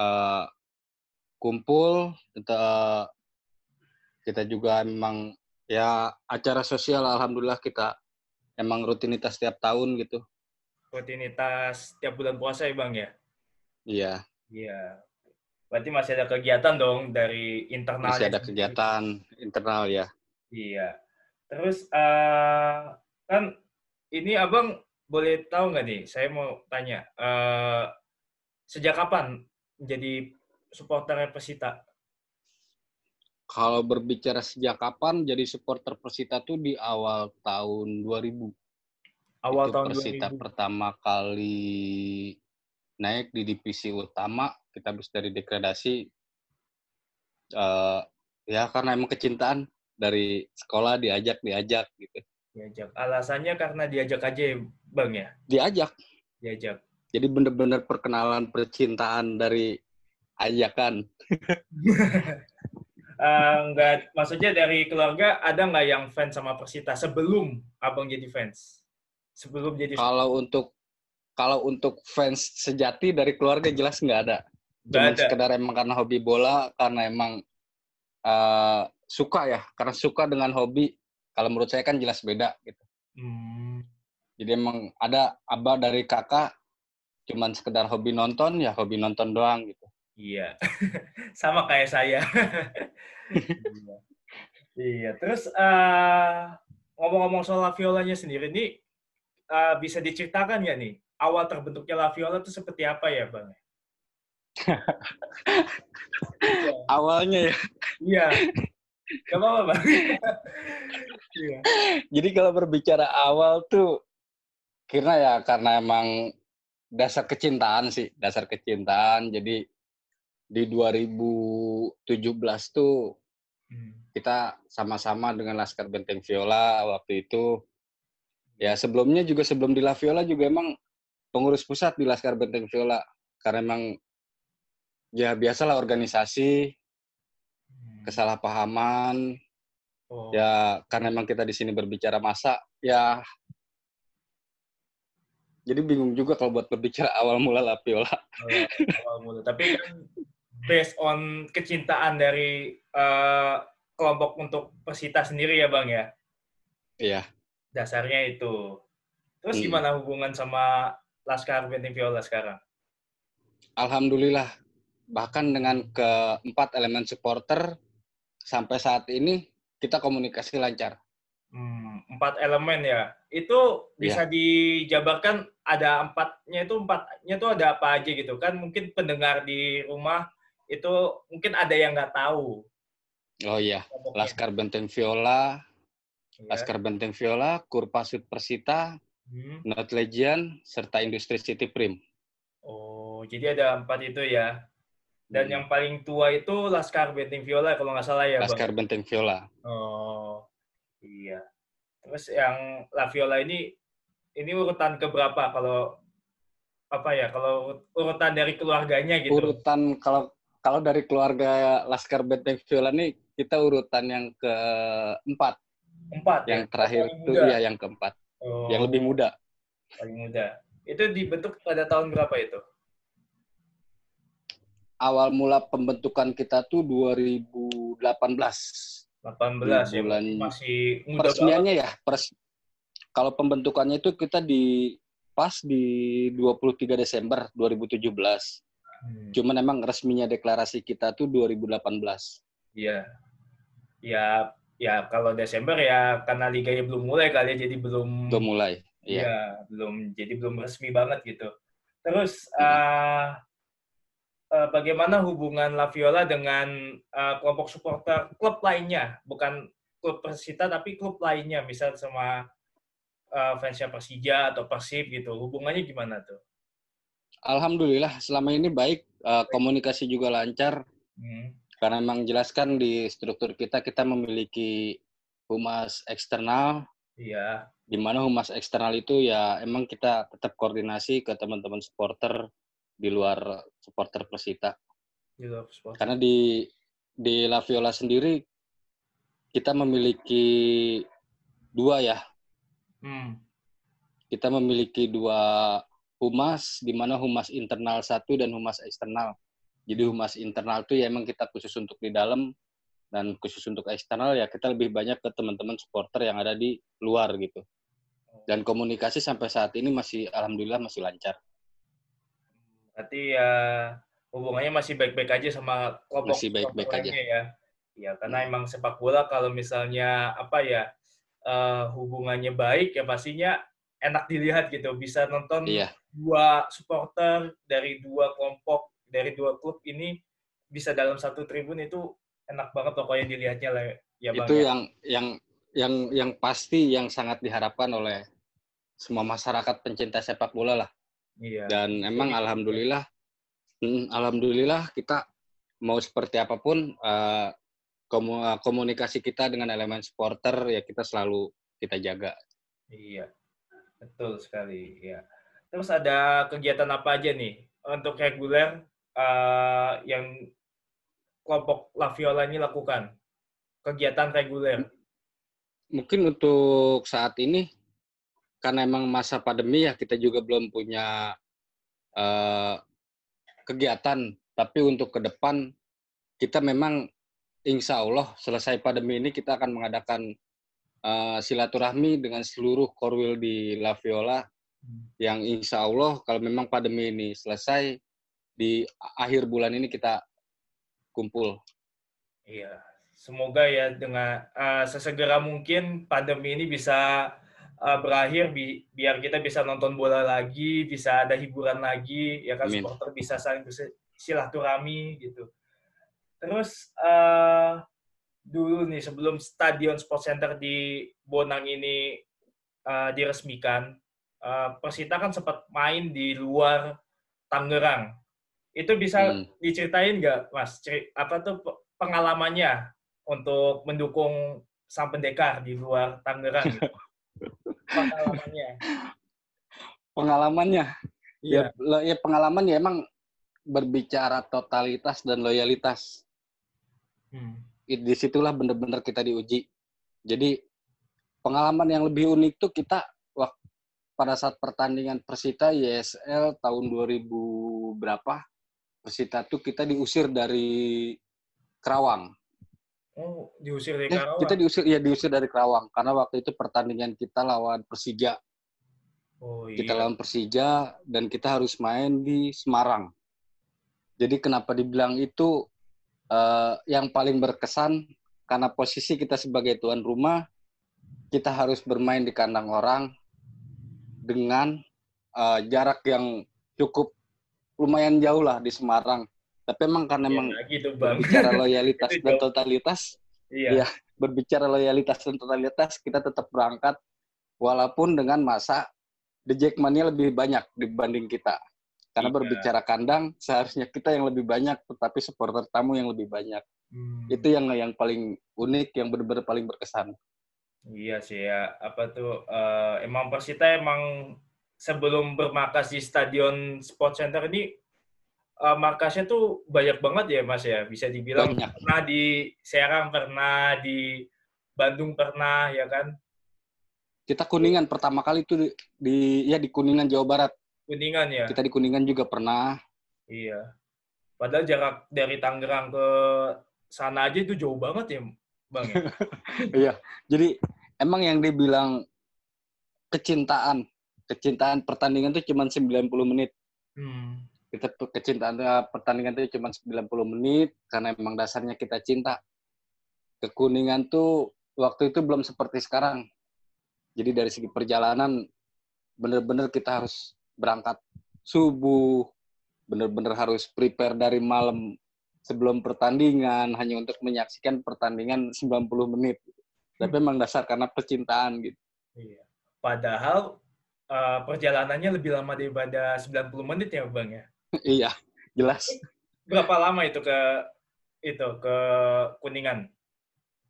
uh, kumpul, kita, uh, kita juga memang ya acara sosial alhamdulillah kita emang rutinitas setiap tahun gitu, rutinitas tiap bulan puasa ya Bang ya. Iya, iya, berarti masih ada kegiatan dong dari internal, masih ada kegiatan internal ya. Iya, terus uh, kan ini Abang boleh tahu nggak nih, saya mau tanya, uh, sejak kapan jadi supporter Persita? Kalau berbicara sejak kapan jadi supporter Persita tuh di awal tahun dua ribu. Awal itu tahun Persita dua ribu. Pertama kali naik di divisi utama, kita habis dari degradasi. Uh, ya karena emang kecintaan dari sekolah diajak-diajak gitu. Diajak. Alasannya karena diajak aja, Bang ya? Diajak. Diajak. Jadi benar-benar perkenalan percintaan dari ajakan. uh, enggak, maksudnya dari keluarga ada nggak yang fans sama Persita sebelum Abang jadi fans? Sebelum jadi Kalau untuk kalau untuk fans sejati dari keluarga jelas nggak ada. Cuma sekedar emang karena hobi bola, karena emang uh, suka ya, karena suka dengan hobi. Kalau menurut saya kan jelas beda gitu. Hmm. Jadi emang ada abah dari kakak, cuman sekedar hobi nonton, ya hobi nonton doang gitu. Iya, sama kayak saya. Iya, terus uh, ngomong-ngomong soal La Violanya sendiri, ini uh, bisa diceritakan ya nih, awal terbentuknya La Viola itu seperti apa ya Bang? Awalnya ya? Iya. Gak apa-apa Bang. Iya. Jadi kalau berbicara awal tuh, karena ya karena emang dasar kecintaan sih, dasar kecintaan. Jadi di dua ribu tujuh belas tuh hmm. kita sama-sama dengan Laskar Benteng Viola waktu itu. Ya sebelumnya juga sebelum di La Viola juga emang pengurus pusat di Laskar Benteng Viola. Karena emang ya biasalah organisasi, kesalahpahaman. Oh. Ya karena memang kita di sini berbicara masa ya, jadi bingung juga kalau buat berbicara awal mula La Viola. Oh, awal mula. Tapi kan based on kecintaan dari uh, kelompok untuk Persita sendiri ya Bang ya. Iya. Dasarnya itu. Terus hmm. gimana hubungan sama Laskar Benteng Viola sekarang? Alhamdulillah, bahkan dengan keempat elemen supporter sampai saat ini kita komunikasi lancar. Hmm, empat elemen ya. Itu bisa ya dijabarkan ada empatnya itu empatnya itu ada apa aja gitu kan? Mungkin pendengar di rumah itu mungkin ada yang nggak tahu. Oh iya, Laskar Benteng Viola, ya. Laskar Benteng Viola, Kurpasut Persita, hmm. Not Legend, serta Industri City Prim. Oh, jadi ada empat itu ya. Dan yang paling tua itu Laskar Benteng Viola kalau nggak salah ya Bang. Laskar Benteng Viola. Oh, iya. Terus yang La Viola ini, ini urutan keberapa kalau apa ya? Kalau urutan dari keluarganya gitu. Urutan kalau kalau dari keluarga Laskar Benteng Viola ini kita urutan yang keempat. Empat. Yang ya? Terakhir itu ya yang keempat. Oh. Yang lebih muda. Paling muda. Itu dibentuk pada tahun berapa itu? awal mula pembentukan kita tuh dua ribu delapan belas. delapan belas ya, masih muda. Peresmiannya ya, pers kalau pembentukannya itu kita di pas di dua puluh tiga Desember dua ribu tujuh belas. Hmm. Cuman emang resminya deklarasi kita tuh dua ribu delapan belas. Iya. Ya, ya kalau Desember ya karena liganya belum mulai kali ya, jadi belum belum mulai. Iya, ya, belum jadi belum resmi banget gitu. Terus hmm. uh, uh, bagaimana hubungan La Viola dengan uh, kelompok supporter klub lainnya? Bukan klub Persita tapi klub lainnya, misal sama uh, fansnya Persija atau Persib gitu. Hubungannya gimana tuh? Alhamdulillah selama ini baik, uh, komunikasi juga lancar. Hmm. Karena memang jelaskan di struktur kita, kita memiliki humas eksternal. Iya. Di mana humas eksternal itu ya emang kita tetap koordinasi ke teman-teman supporter di luar supporter Persita. Di luar supporter. Karena di di La Viola sendiri kita memiliki dua ya. Hmm. Kita memiliki dua humas, di mana humas internal satu dan humas eksternal. Jadi humas internal tuh ya emang kita khusus untuk di dalam, dan khusus untuk eksternal ya kita lebih banyak ke teman-teman supporter yang ada di luar gitu. Dan komunikasi sampai saat ini masih alhamdulillah masih lancar. Berarti ya hubungannya masih baik-baik aja sama kelompok masih baik-baik aja ya. Ya karena emang sepak bola kalau misalnya apa ya uh, hubungannya baik ya pastinya enak dilihat gitu, bisa nonton iya. Dua supporter dari dua kelompok dari dua klub ini bisa dalam satu tribun, itu enak banget pokoknya dilihatnya lah ya Bang. Itu yang yang yang yang pasti yang sangat diharapkan oleh semua masyarakat pencinta sepak bola lah. Iya. Dan emang jadi, alhamdulillah hmm, alhamdulillah kita mau seperti apapun uh, komunikasi kita dengan elemen supporter ya kita selalu kita jaga. Iya. Betul sekali ya. Terus ada kegiatan apa aja nih untuk reguler Uh, yang kelompok La Viola ini lakukan? Kegiatan reguler? Mungkin untuk saat ini, karena emang masa pandemi ya, kita juga belum punya uh, kegiatan. Tapi untuk ke depan, kita memang insya Allah selesai pandemi ini, kita akan mengadakan uh, silaturahmi dengan seluruh korwil di La Viola, yang insya Allah kalau memang pandemi ini selesai, di akhir bulan ini kita kumpul. Iya, semoga ya dengan uh, sesegera mungkin pandemi ini bisa uh, berakhir bi- biar kita bisa nonton bola lagi, bisa ada hiburan lagi, ya kan Amin. Supporter bisa saling bersilaturahmi gitu. Terus uh, dulu nih sebelum Stadion Sport Center di Bonang ini uh, diresmikan, uh, Persita kan sempat main di luar Tangerang. Itu bisa hmm. diceritain nggak, Mas? Ceri- apa tuh pengalamannya untuk mendukung Sang Pendekar di luar Tangerang? Gitu? Pengalamannya? Pengalamannya? Ya, ya pengalaman ya emang berbicara totalitas dan loyalitas. Hmm. Disitulah benar-benar kita diuji. Jadi pengalaman yang lebih unik tuh kita waktu pada saat pertandingan Persita Y S L tahun dua ribu berapa? Persita tuh kita diusir dari Karawang. Oh, diusir dari Karawang. Eh, kita diusir ya diusir dari Karawang karena waktu itu pertandingan kita lawan Persija. Oh, iya. Kita lawan Persija dan kita harus main di Semarang. Jadi kenapa dibilang itu eh, yang paling berkesan karena posisi kita sebagai tuan rumah kita harus bermain di kandang orang dengan eh, jarak yang cukup lumayan jauh lah di Semarang. Tapi emang karena ya, emang gitu, berbicara loyalitas dan totalitas, iya. Ya berbicara loyalitas dan totalitas kita tetap berangkat walaupun dengan masa The Jackmania lebih banyak dibanding kita. Karena iya. Berbicara kandang seharusnya kita yang lebih banyak, tetapi supporter tamu yang lebih banyak. Hmm. Itu yang yang paling unik, yang benar-benar paling berkesan. Iya sih ya. Apa tuh? Uh, emang Persita emang sebelum bermarkas di Stadion Sport Center ini, uh, markasnya tuh banyak banget ya Mas ya, bisa dibilang banyak. Pernah di Serang, pernah di Bandung, pernah ya kan? Kita Kuningan pertama kali tuh di, di ya di Kuningan Jawa Barat. Kuningan ya. Kita di Kuningan juga pernah. Iya. Padahal jarak dari Tangerang ke sana aja itu jauh banget ya, Bang. Iya. Jadi emang yang dibilang kecintaan, kecintaan pertandingan itu cuma sembilan puluh menit. Hmm. Kita kecintaan pertandingan itu cuma sembilan puluh menit karena emang dasarnya kita cinta. Kekuningan tuh waktu itu belum seperti sekarang. Jadi dari segi perjalanan bener-bener kita harus berangkat subuh, bener-bener harus prepare dari malam sebelum pertandingan hanya untuk menyaksikan pertandingan sembilan puluh menit. Tapi hmm. emang dasar karena percintaan gitu. Iya. Padahal uh, perjalanannya lebih lama daripada sembilan puluh menit ya, Bang ya. Iya, jelas. Berapa lama itu ke itu ke Kuningan?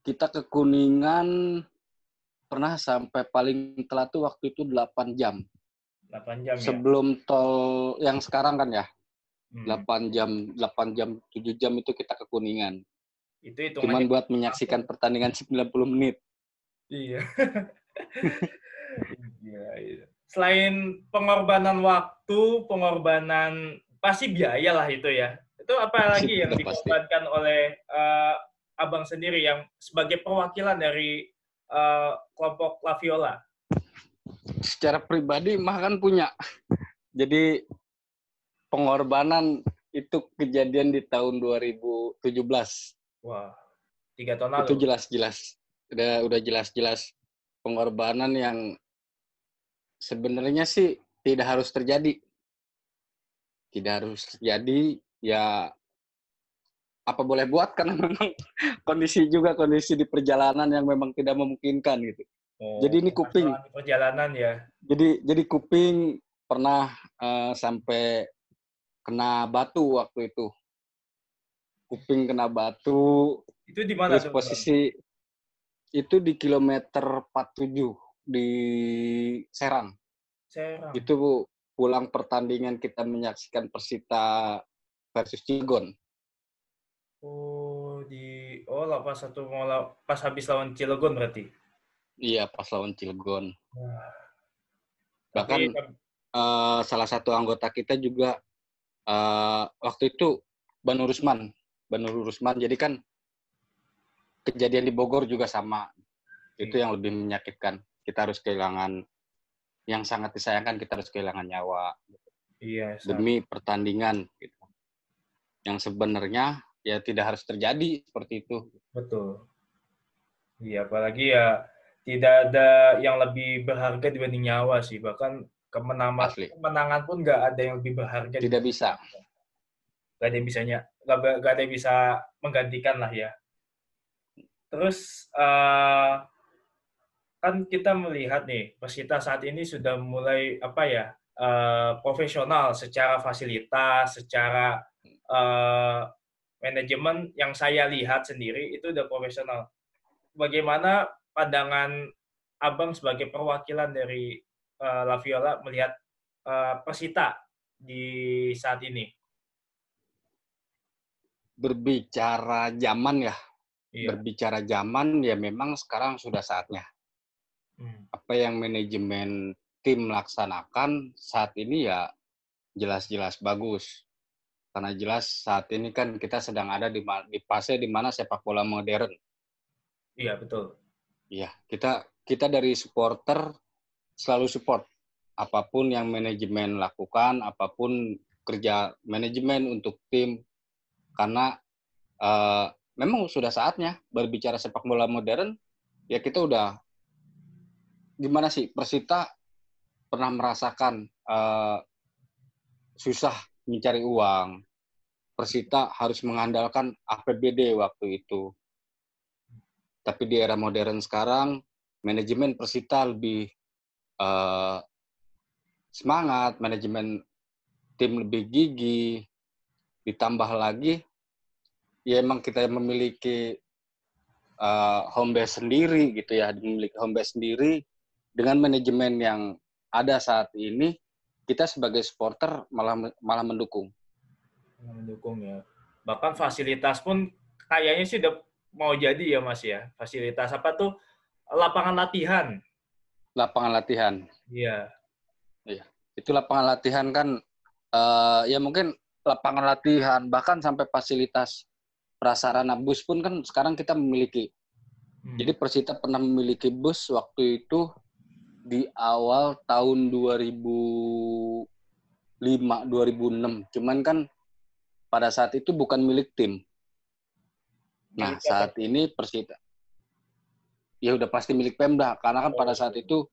Kita ke Kuningan pernah sampai paling telat tuh waktu itu delapan jam. delapan jam ya. Sebelum tol yang sekarang kan ya. delapan jam, delapan jam, tujuh jam itu kita ke Kuningan. Itu hitungannya cuman buat menyaksikan pertandingan sembilan puluh menit. Iya. Selain pengorbanan waktu, pengorbanan pasti biaya lah itu ya. Itu apa lagi yang dikorbankan oleh uh, Abang sendiri yang sebagai perwakilan dari uh, kelompok Laviola? Secara pribadi mah kan punya. Jadi pengorbanan itu kejadian di tahun dua ribu tujuh belas. Wah, tiga tahun lalu. Itu jelas-jelas. Udah, udah jelas-jelas pengorbanan yang sebenarnya sih tidak harus terjadi. Tidak harus terjadi, ya apa boleh buat karena memang kondisi juga kondisi di perjalanan yang memang tidak memungkinkan gitu. Oh, jadi ini kuping. Perjalanan ya. Jadi jadi kuping pernah uh, sampai kena batu waktu itu. Kuping kena batu. Itu di mana tuh? Posisi itu di kilometer empat puluh tujuh di Serang. Serang. Itu Bu, pulang pertandingan kita menyaksikan Persita versus Cilegon. Oh, di oh lah pas satu mau pas habis lawan Cilegon berarti. Iya, pas lawan Cilegon. Nah. Bahkan tapi, uh, salah satu anggota kita juga Uh, waktu itu Banur Usman, Banur Usman. Jadi kan kejadian di Bogor juga sama. Itu yang lebih menyakitkan. Kita harus kehilangan yang sangat disayangkan. Kita harus kehilangan nyawa. Iya. Sama. Demi pertandingan. Gitu. Yang sebenarnya ya tidak harus terjadi seperti itu. Betul. Iya, apalagi ya tidak ada yang lebih berharga dibanding nyawa sih. Bahkan kemenangan, kemenangan pun nggak ada yang lebih berharga. Tidak bisa. Nggak ada yang bisanya, nggak ada yang bisa menggantikan lah ya. Terus uh, kan kita melihat nih Persita saat ini sudah mulai apa ya uh, profesional secara fasilitas, secara uh, manajemen yang saya lihat sendiri itu udah profesional. Bagaimana pandangan Abang sebagai perwakilan dari Laviola melihat uh, Persita di saat ini? Berbicara zaman ya, iya. Berbicara zaman ya memang sekarang sudah saatnya. Hmm. Apa yang manajemen tim laksanakan saat ini ya jelas-jelas bagus. Karena jelas saat ini kan kita sedang ada di, di fase di mana sepak bola modern. Iya betul. Iya kita kita dari supporter selalu support apapun yang manajemen lakukan, apapun kerja manajemen untuk tim, karena uh, memang sudah saatnya berbicara sepak bola modern. Ya kita udah gimana sih Persita pernah merasakan uh, susah mencari uang, Persita harus mengandalkan A P B D waktu itu. Tapi di era modern sekarang manajemen Persita lebih Uh, semangat, manajemen tim lebih gigi, ditambah lagi ya emang kita memiliki uh, home base sendiri gitu ya, memiliki home base sendiri dengan manajemen yang ada saat ini kita sebagai supporter malah malah mendukung. Mendukung ya. Bahkan fasilitas pun kayaknya sih udah mau jadi ya Mas ya. Fasilitas apa tuh? Lapangan latihan. Lapangan latihan. Iya. Iya. Itu lapangan latihan kan, uh, ya mungkin lapangan latihan, bahkan sampai fasilitas prasarana bus pun kan sekarang kita memiliki. Hmm. Jadi Persita pernah memiliki bus waktu itu di awal tahun dua ribu lima dua ribu enam. Cuman kan pada saat itu bukan milik tim. Nah, milik saat apa? Ini Persita ya udah pasti milik Pemda, karena kan pada saat itu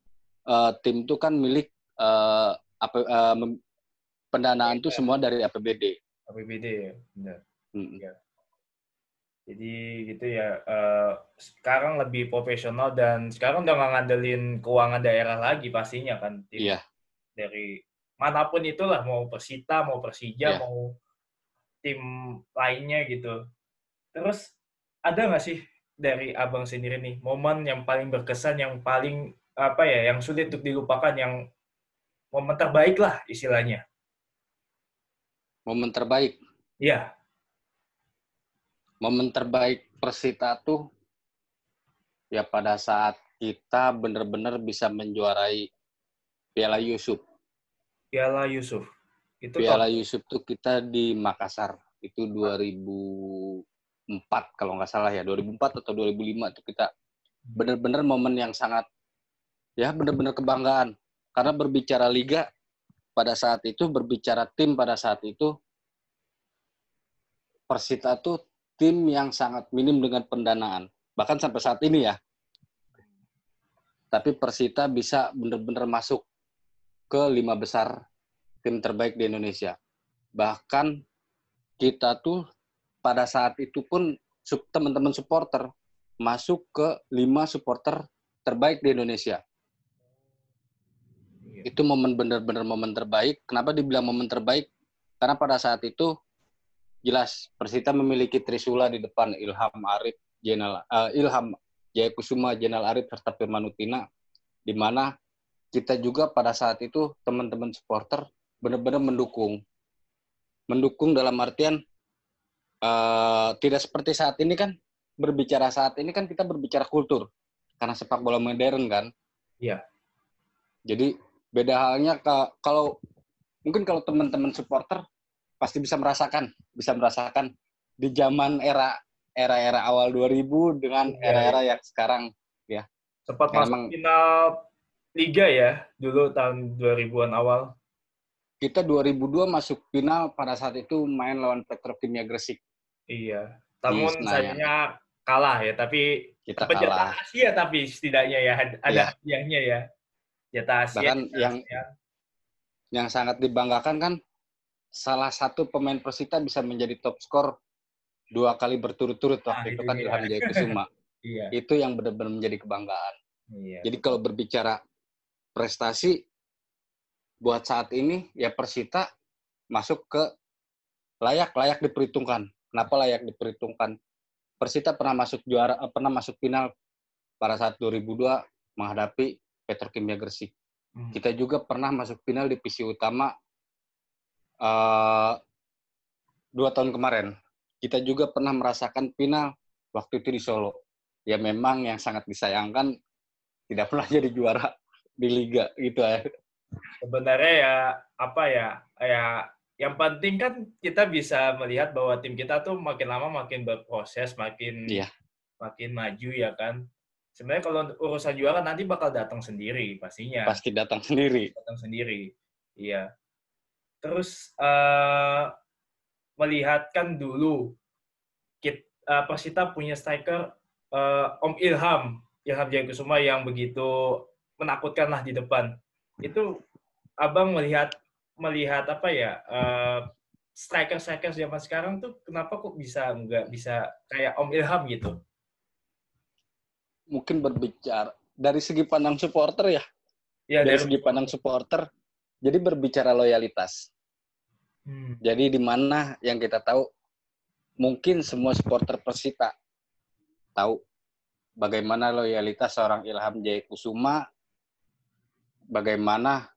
uh, tim itu kan milik uh, ap, uh, pendanaan itu semua dari A P B D. A P B D ya, benar. Hmm. Ya. Jadi gitu ya. Uh, sekarang lebih profesional dan sekarang udah nggak ngandelin keuangan daerah lagi pastinya kan. Tim yeah. Dari manapun itulah, mau Persita, mau Persija, yeah. mau tim lainnya gitu. Terus ada nggak sih dari abang sendiri nih, momen yang paling berkesan, yang paling, apa ya, yang sulit untuk dilupakan, yang momen terbaik lah istilahnya. Momen terbaik? Iya. Momen terbaik Persita tuh, ya pada saat kita benar-benar bisa menjuarai Piala Yusuf. Piala Yusuf? Itu Piala top. Yusuf tuh kita di Makassar. Itu dua ribu empat kalau nggak salah ya, dua ribu empat atau dua ribu lima itu kita benar-benar momen yang sangat, ya benar-benar kebanggaan. Karena berbicara liga pada saat itu, berbicara tim pada saat itu, Persita itu tim yang sangat minim dengan pendanaan. Bahkan sampai saat ini ya. Tapi Persita bisa benar-benar masuk ke lima besar tim terbaik di Indonesia. Bahkan kita tuh pada saat itu pun teman-teman supporter masuk ke lima supporter terbaik di Indonesia. Yeah. Itu momen benar-benar momen terbaik. Kenapa dibilang momen terbaik? Karena pada saat itu jelas Persita memiliki trisula di depan, Ilham Arif, Zainal uh, Ilham Jaya Kusuma, Zainal Arif serta Firman Utina, di mana kita juga pada saat itu teman-teman supporter benar-benar mendukung. Mendukung dalam artian Uh, tidak seperti saat ini kan, berbicara saat ini kan kita berbicara kultur karena sepak bola modern kan. Iya. Jadi beda halnya ke, kalau mungkin kalau teman-teman supporter pasti bisa merasakan, bisa merasakan di zaman era era-era awal dua ribu dengan era-era yang sekarang ya. Sempat masuk final liga ya dulu tahun dua ribuan awal. Kita dua ribu dua masuk final pada saat itu main lawan Petrokimia Gresik. Iya. Namun sayangnya kalah ya, tapi kita kalah. Jatah Asia tapi setidaknya ya ada hadiahnya ya. Jatah Asia. Bahkan yang Asia. Yang sangat dibanggakan kan salah satu pemain Persita bisa menjadi top skor dua kali berturut-turut waktu nah, itu kan iya. Ilham Jaya Kusuma. Iya. Itu yang benar-benar menjadi kebanggaan. Iya. Jadi kalau berbicara prestasi buat saat ini, ya Persita masuk ke layak-layak diperhitungkan. Kenapa layak diperhitungkan? Persita pernah masuk juara, pernah masuk final pada saat dua ribu dua menghadapi Petrokimia Gresik. Hmm. Kita juga pernah masuk final divisi utama uh, dua tahun kemarin. Kita juga pernah merasakan final waktu itu di Solo. Ya memang yang sangat disayangkan tidak pernah jadi juara di liga gitu ya. Sebenarnya ya apa ya ya yang penting kan kita bisa melihat bahwa tim kita tuh makin lama makin berproses, makin yeah. makin maju ya kan. Sebenarnya kalau urusan juara nanti bakal datang sendiri pastinya. Pasti datang sendiri. Datang sendiri. Iya. Terus uh, melihatkan dulu kita uh, Persita punya striker uh, Om Ilham, Ilham Jaya Kusuma yang begitu menakutkan lah di depan. Itu abang melihat melihat apa ya uh, striker-striker zaman sekarang tuh kenapa kok bisa nggak bisa kayak Om Ilham gitu? Mungkin berbicara dari segi pandang supporter ya, ya dari, dari segi pandang supporter. Jadi berbicara loyalitas. Hmm. Jadi di mana yang kita tahu mungkin semua supporter Persita tahu bagaimana loyalitas seorang Ilham Jaya Kusuma. Bagaimana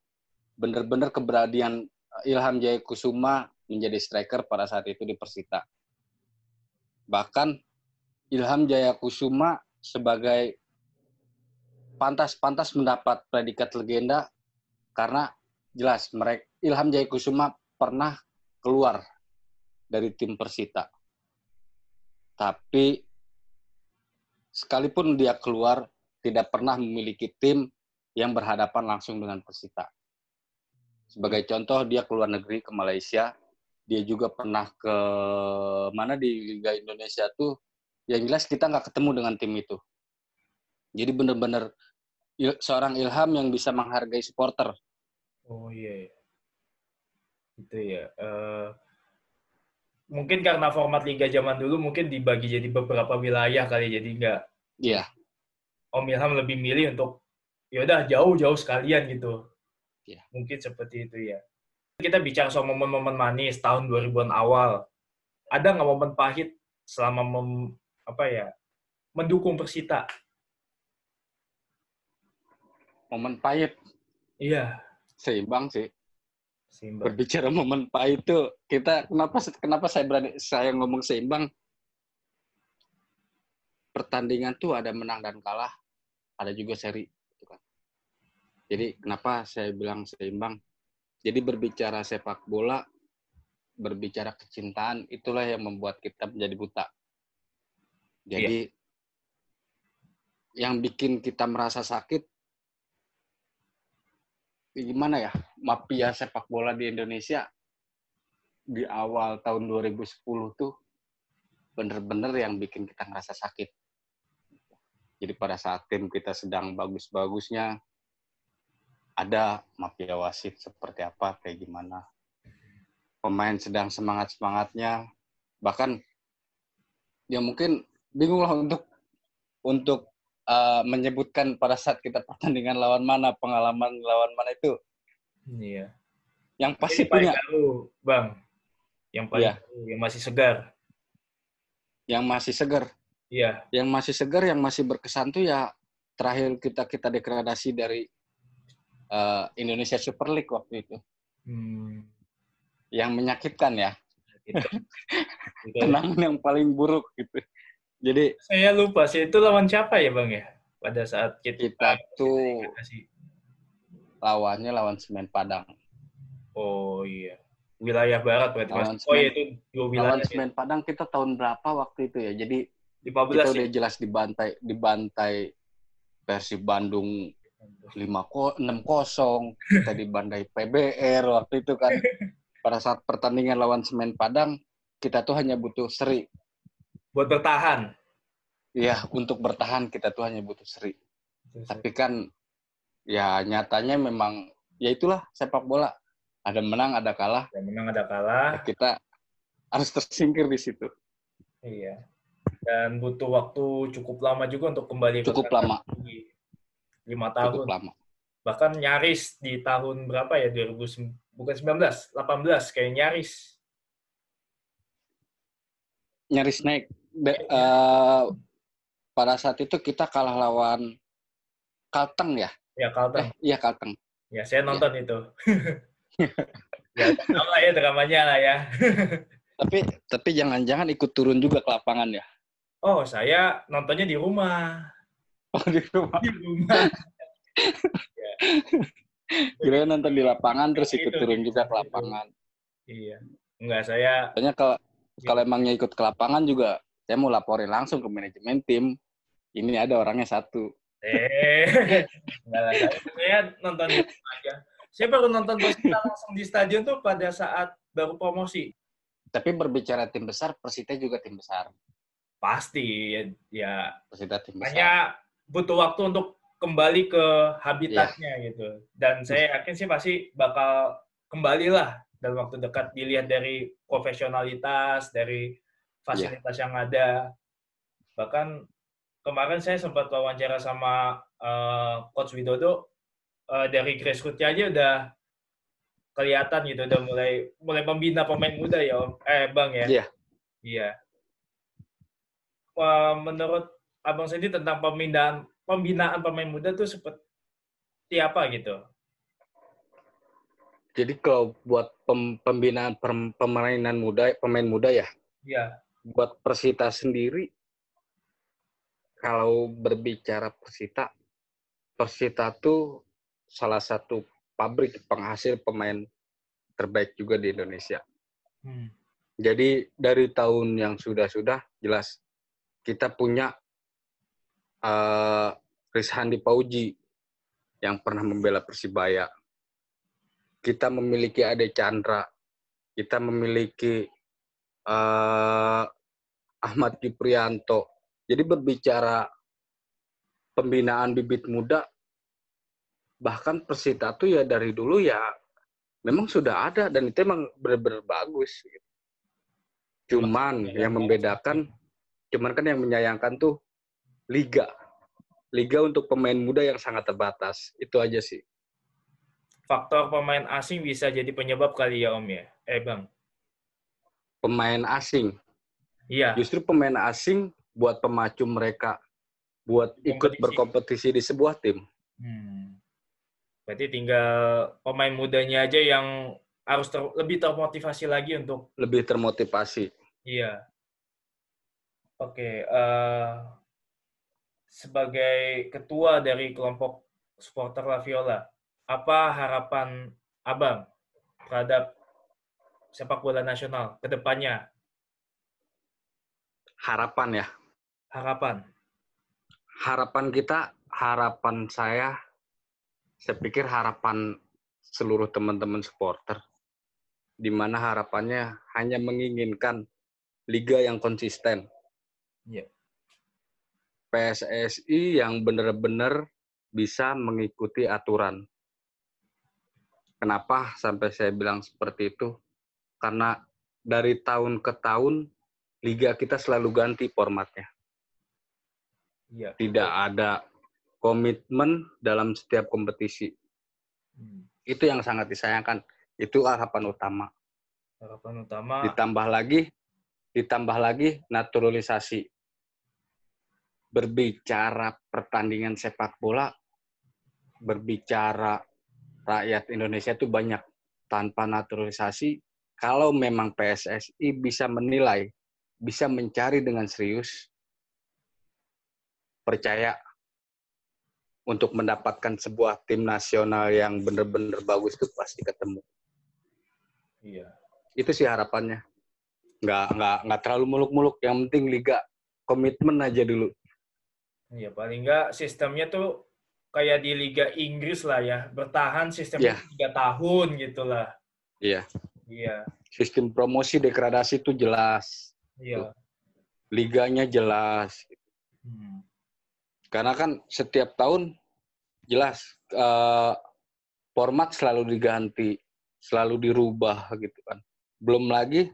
benar-benar keberadian Ilham Jaya Kusuma menjadi striker pada saat itu di Persita. Bahkan Ilham Jaya Kusuma sebagai pantas-pantas mendapat predikat legenda karena jelas mereka Ilham Jaya Kusuma pernah keluar dari tim Persita. Tapi sekalipun dia keluar, tidak pernah memiliki tim yang berhadapan langsung dengan Persita. Sebagai contoh, dia keluar negeri ke Malaysia, dia juga pernah ke mana di Liga Indonesia tuh, yang jelas kita nggak ketemu dengan tim itu. Jadi benar-benar seorang Ilham yang bisa menghargai supporter. Oh iya, yeah. Itu ya. Uh, mungkin karena format liga zaman dulu mungkin dibagi jadi beberapa wilayah kali, jadi nggak. Iya. Yeah. Om Ilham lebih milih untuk yaudah jauh-jauh sekalian gitu. Yeah. Mungkin seperti itu ya. Kita bicara soal momen-momen manis tahun dua ribuan awal. Ada nggak momen pahit selama mem, apa ya, mendukung Persita? Momen pahit? Iya. Seimbang sih. Seimbang. Berbicara momen pahit itu, kita kenapa kenapa saya berani saya ngomong seimbang? Pertandingan tuh ada menang dan kalah, ada juga seri. Jadi kenapa saya bilang seimbang? Jadi berbicara sepak bola, berbicara kecintaan, itulah yang membuat kita menjadi buta. Jadi, yeah, yang bikin kita merasa sakit, gimana ya, mafia sepak bola di Indonesia di awal tahun dua ribu sepuluh tuh bener-bener yang bikin kita merasa sakit. Jadi pada saat tim kita sedang bagus-bagusnya, ada mafia wasit seperti apa, kayak gimana. Pemain sedang semangat-semangatnya, bahkan ya mungkin bingung lah untuk untuk uh, menyebutkan pada saat kita pertandingan lawan mana, pengalaman lawan mana itu. Iya. Yang pasti yang punya. Baru, Bang. Yang paling iya. Baru, yang masih segar. Yang masih segar. Iya. Yang masih segar, yang masih berkesan tuh ya terakhir kita kita degradasi dari Uh, Indonesia Super League waktu itu, hmm. yang menyakitkan ya, kenangan yang paling buruk gitu. Jadi saya lupa sih itu lawan siapa ya Bang ya pada saat kita, kita tuh lawannya lawan Semen Padang. Oh iya, wilayah barat berarti. Mas. Semen, oh iya, itu dua wilayah. Lawan Semen Padang kita tahun berapa waktu itu ya? Jadi kita udah jelas dibantai dibantai Persib Bandung lima ko enam kosong kita di Bandai P B R waktu itu kan. Pada saat pertandingan lawan Semen Padang kita tuh hanya butuh seri buat bertahan. Iya, untuk bertahan kita tuh hanya butuh seri. Tapi kan ya nyatanya memang ya itulah sepak bola, ada menang ada kalah. Ada menang ada kalah. Kita harus tersingkir di situ. Iya. Dan butuh waktu cukup lama juga untuk kembali. Cukup lama. Lagi. lima tahun. Lama. Bahkan nyaris di tahun berapa ya? dua ribu bukan sembilan belas, delapan belas kayak nyaris. Nyaris naik. Be, ya. uh, pada saat itu kita kalah lawan Kalteng ya? Ya Kalteng. Iya eh, Kalteng. Ya saya nonton ya. Itu. Ya sama ya dramanya lah ya. tapi tapi jangan-jangan ikut turun juga ke lapangan ya? Oh, saya nontonnya di rumah. Oh, di rumah. Di rumah. Ya. Kira-kira nonton di lapangan terus ikut itu, turun juga ke lapangan. Iya. Enggak, saya... Soalnya kalau, ya. kalau emangnya ikut ke lapangan juga, saya mau laporin langsung ke manajemen tim. Ini ada orangnya satu. Eh, enggak lah. Saya nonton di rumah aja. Saya baru nonton Persita langsung di stadion tuh pada saat baru promosi. Tapi berbicara tim besar, Persita juga tim besar. Pasti, ya. ya. Persita tim besar. Hanya butuh waktu untuk kembali ke habitatnya yeah. gitu. Dan saya yakin sih pasti bakal kembalilah dalam waktu dekat, dilihat dari profesionalitas, dari fasilitas yeah. yang ada. Bahkan kemarin saya sempat wawancara sama uh, Coach Widodo, uh, dari grassroots-nya aja udah kelihatan gitu, udah mulai mulai membina pemain muda ya Om. Eh Bang ya? Iya. Yeah. Iya. Uh, menurut Abang sendiri tentang pemindahan pembinaan pemain muda tuh seperti apa gitu? Jadi kalau buat pem, pembinaan pem, pemainan muda, pemain muda ya? Iya. Buat Persita sendiri, kalau berbicara Persita, Persita tuh salah satu pabrik penghasil pemain terbaik juga di Indonesia. Hmm. Jadi dari tahun yang sudah-sudah jelas kita punya uh, Kris Handi Pauji yang pernah membela Persibaya. Kita memiliki Ade Chandra. Kita memiliki uh, Ahmad Kiprianto. Jadi berbicara pembinaan bibit muda, bahkan Persita itu ya dari dulu ya memang sudah ada dan itu memang benar-benar bagus. Cuman yang membedakan, cuman kan yang menyayangkan tuh liga. Liga untuk pemain muda yang sangat terbatas. Itu aja sih. Faktor pemain asing bisa jadi penyebab kali ya Om ya? Eh Bang. Pemain asing? Iya. Justru pemain asing buat pemacu mereka buat kompetisi. Ikut berkompetisi di sebuah tim. Hmm. Berarti tinggal pemain mudanya aja yang harus ter lebih termotivasi lagi untuk... Lebih termotivasi. Iya. Oke. Okay, uh, sebagai ketua dari kelompok supporter La Viola, apa harapan Abang terhadap sepak bola nasional ke depannya? Harapan ya? Harapan. Harapan kita, harapan saya, saya pikir harapan seluruh teman-teman supporter, di mana harapannya hanya menginginkan liga yang konsisten. Yeah. P S S I yang benar-benar bisa mengikuti aturan. Kenapa sampai saya bilang seperti itu? Karena dari tahun ke tahun, liga kita selalu ganti formatnya. Ya. Tidak ada komitmen dalam setiap kompetisi. Hmm. Itu yang sangat disayangkan. Itu harapan utama. Harapan utama. Ditambah lagi, ditambah lagi naturalisasi. Berbicara pertandingan sepak bola, berbicara rakyat Indonesia itu banyak. Tanpa naturalisasi, kalau memang P S S I bisa menilai, bisa mencari dengan serius, percaya untuk mendapatkan sebuah tim nasional yang benar-benar bagus itu pasti ketemu. Iya. Itu sih harapannya. Nggak, nggak, nggak terlalu muluk-muluk. Yang penting liga komitmen aja dulu. Iya, paling nggak sistemnya tuh kayak di Liga Inggris lah ya, bertahan sistemnya yeah. tiga tahun gitu lah. Iya. Yeah. Yeah. Sistem promosi degradasi itu jelas. Iya. Yeah. Liganya jelas. Hmm. Karena kan setiap tahun jelas uh, format selalu diganti, selalu dirubah gitu kan. Belum lagi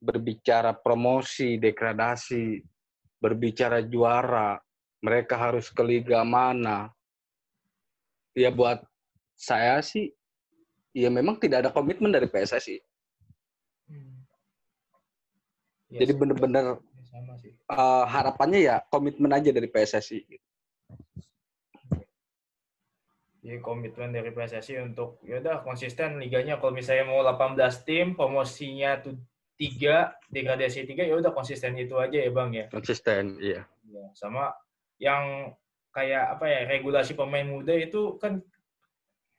berbicara promosi, degradasi, berbicara juara, mereka harus ke liga mana. Ya buat saya sih, ya memang tidak ada komitmen dari P S S I. Hmm. Ya, jadi benar-benar uh, harapannya ya komitmen aja dari P S S I. Jadi komitmen dari P S S I untuk, yaudah konsisten liganya. Kalau misalnya mau delapan belas tim, promosinya tuh tiga, degradasi tiga, yaudah konsisten itu aja ya Bang ya? Konsisten, iya. Ya, sama yang... kayak apa ya, regulasi pemain muda itu kan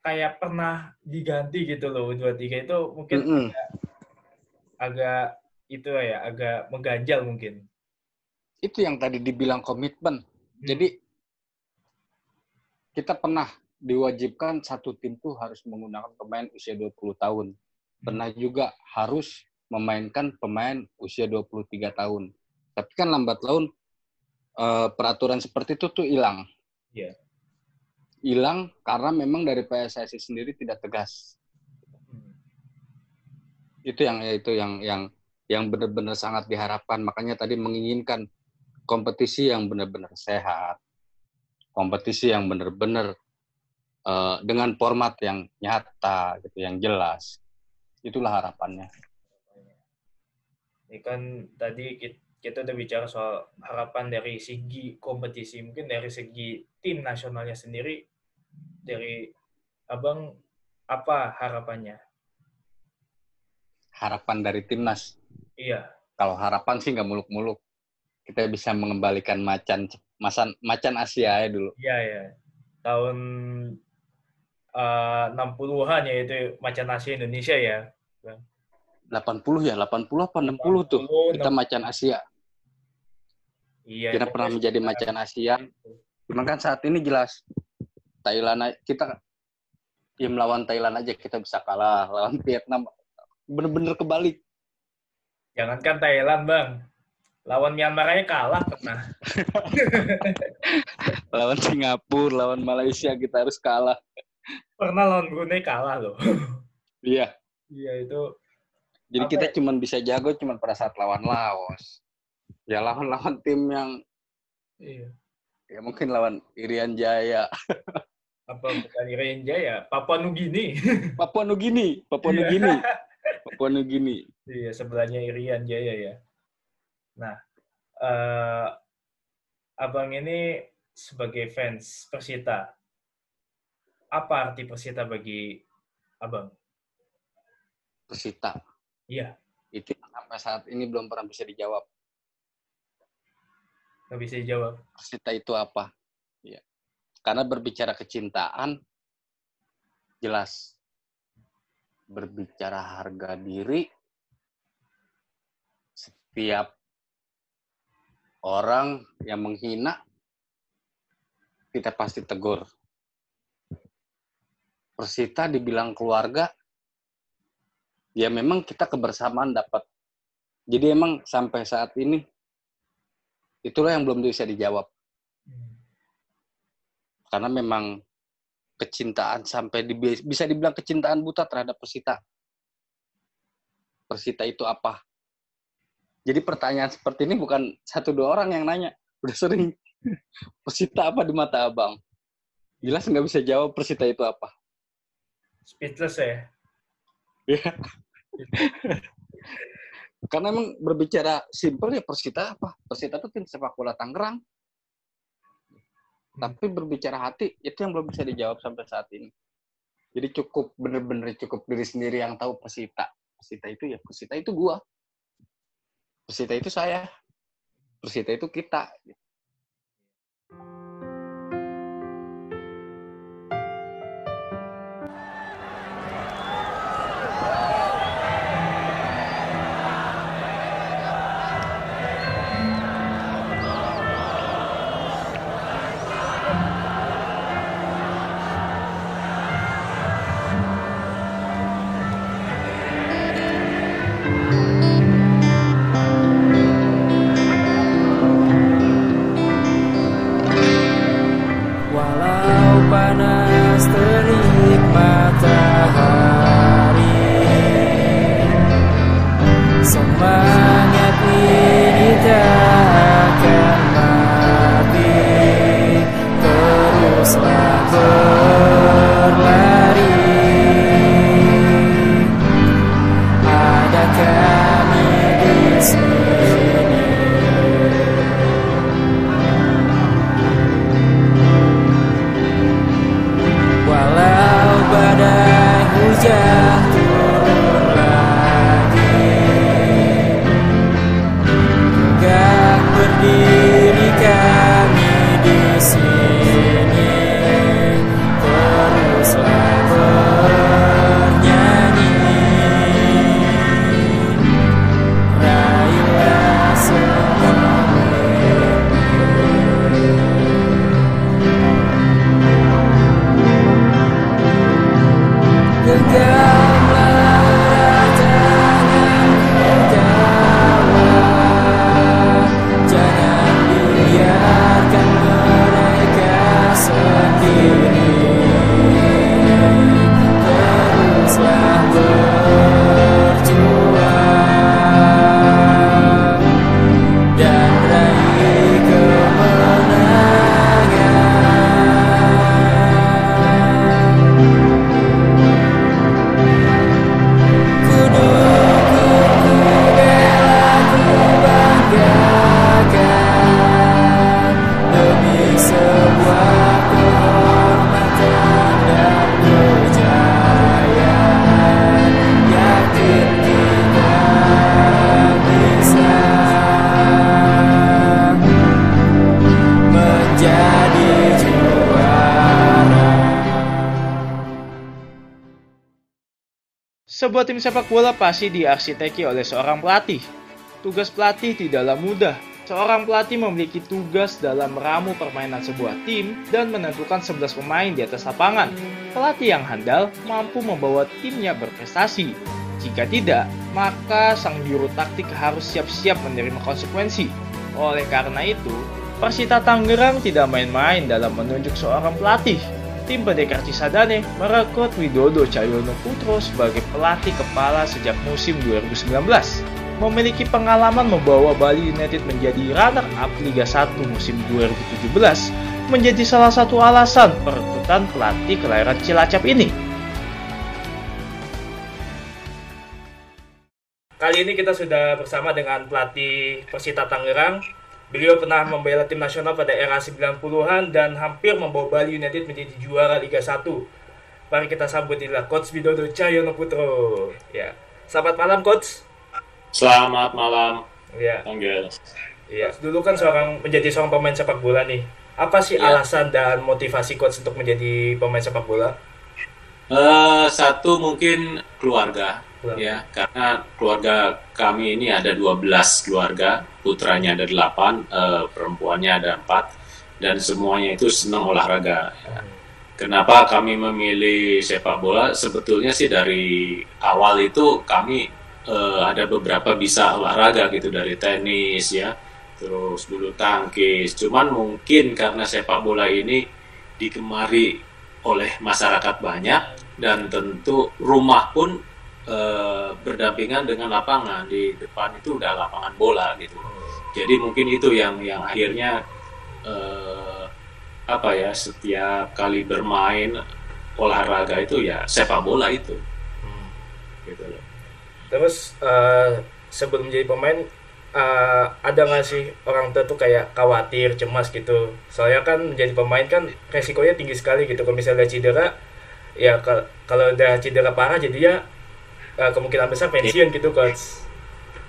kayak pernah diganti gitu loh, dua tiga itu mungkin mm -hmm. agak, agak itu ya, agak mengganjal mungkin. Itu yang tadi dibilang komitmen. Hmm. Jadi kita pernah diwajibkan satu tim tuh harus menggunakan pemain usia dua puluh tahun. Pernah hmm. juga harus memainkan pemain usia dua puluh tiga tahun. Tapi kan lambat laun Uh, peraturan seperti itu tuh hilang. Yeah. Hilang karena memang dari P S S I sendiri tidak tegas. Hmm. Itu yang itu yang yang yang benar-benar sangat diharapkan. Makanya tadi menginginkan kompetisi yang benar-benar sehat, kompetisi yang benar-benar uh, dengan format yang nyata, gitu, yang jelas. Itulah harapannya. Ini kan tadi kita kita udah bicara soal harapan dari segi kompetisi, mungkin dari segi tim nasionalnya sendiri, dari Abang apa harapannya? Harapan dari timnas? Iya. Kalau harapan sih nggak muluk-muluk. Kita bisa mengembalikan macan masan, macan Asia ya dulu. Iya, iya. Tahun uh, enam puluhan ya itu macan Asia Indonesia ya. delapan puluh ya, delapan puluh apa enam puluh tuh, kita macan Asia. Iya, kita pernah menjadi macan Asia. Cuman kan saat ini jelas Thailand kita ya, melawan Thailand aja kita bisa kalah, lawan Vietnam bener-bener kebalik. Jangankan Thailand, Bang. Lawan Myanmar aja kalah pernah. Lawan Singapura, lawan Malaysia kita harus kalah. Pernah lawan Brunei kalah loh. Iya. Iya itu. Jadi apa? Kita cuma bisa jago cuma pada saat lawan Laos. Ya lawan-lawan tim yang iya. Ya mungkin lawan Irian Jaya. Apa bukan Irian Jaya? Papua Nugini. Papua Nugini, Papua Nugini. Papua Nugini. Iya, sebelahnya Irian Jaya ya. Nah, uh, abang ini sebagai fans Persita, apa arti Persita bagi abang? Persita? Iya. Itu sampai saat ini belum pernah bisa dijawab. Nggak bisa dijawab? Persita itu apa? Iya. Karena berbicara kecintaan, jelas. Berbicara harga diri, setiap orang yang menghina, kita pasti tegur. Persita dibilang keluarga, ya memang kita kebersamaan dapat. Jadi emang sampai saat ini, itulah yang belum bisa dijawab. Karena memang kecintaan sampai di, bisa dibilang kecintaan buta terhadap Persita. Persita itu apa? Jadi pertanyaan seperti ini bukan satu dua orang yang nanya. Udah sering. Persita apa di mata abang? Jelas nggak bisa jawab Persita itu apa. Speechless ya? Iya. Karena emang berbicara simpel ya Persita apa? Persita itu tim sepak bola Tangerang. Hmm. Tapi berbicara hati, itu yang belum bisa dijawab sampai saat ini. Jadi cukup, bener-bener cukup diri sendiri yang tahu Persita. Persita itu ya, Persita itu gua. Persita itu saya, Persita itu kita. Sebuah tim sepak bola pasti diarsiteki oleh seorang pelatih. Tugas pelatih tidaklah mudah. Seorang pelatih memiliki tugas dalam meramu permainan sebuah tim dan menentukan sebelas pemain di atas lapangan. Pelatih yang handal mampu membawa timnya berprestasi. Jika tidak, maka sang juru taktik harus siap-siap menerima konsekuensi. Oleh karena itu, Persita Tangerang tidak main-main dalam menunjuk seorang pelatih. Tim pendekar Cisadane merekrut Widodo Cahyono Putro sebagai pelatih kepala sejak musim dua ribu sembilan belas. Memiliki pengalaman membawa Bali United menjadi runner-up Liga satu musim dua ribu tujuh belas, menjadi salah satu alasan perekrutan pelatih kelahiran Cilacap ini. Kali ini kita sudah bersama dengan pelatih Persita Tangerang. Beliau pernah membela tim nasional pada era sembilan puluhan dan hampir membawa Bali United menjadi juara Liga satu. Mari kita sambut inilah Coach Widodo Cahyono Putro. Ya. Selamat malam, Coach. Selamat malam. Iya. Ya. Dulu kan seorang menjadi seorang pemain sepak bola nih. Apa sih ya. Alasan dan motivasi Coach untuk menjadi pemain sepak bola? Uh, satu mungkin keluarga. Ya, karena keluarga kami ini ada dua belas keluarga, putranya ada delapan, e, perempuannya ada empat, dan semuanya itu senang olahraga. Ya. Kenapa kami memilih sepak bola? Sebetulnya sih dari awal itu kami e, ada beberapa bisa olahraga gitu, dari tenis ya, terus bulu tangkis. Cuman mungkin karena sepak bola ini digemari oleh masyarakat banyak, dan tentu rumah pun E, berdampingan dengan lapangan, di depan itu udah lapangan bola gitu. Jadi mungkin itu yang yang akhirnya e, apa ya, setiap kali bermain olahraga itu ya sepak bola itu. Hmm. Gitu loh. Terus uh, sebelum jadi pemain uh, ada nggak sih orang tua tuh kayak khawatir, cemas gitu? Soalnya kan menjadi pemain kan resikonya tinggi sekali gitu. Kalau misalnya cedera, ya kalau udah cedera parah jadinya kemungkinan besar pensiun gitu, Coach.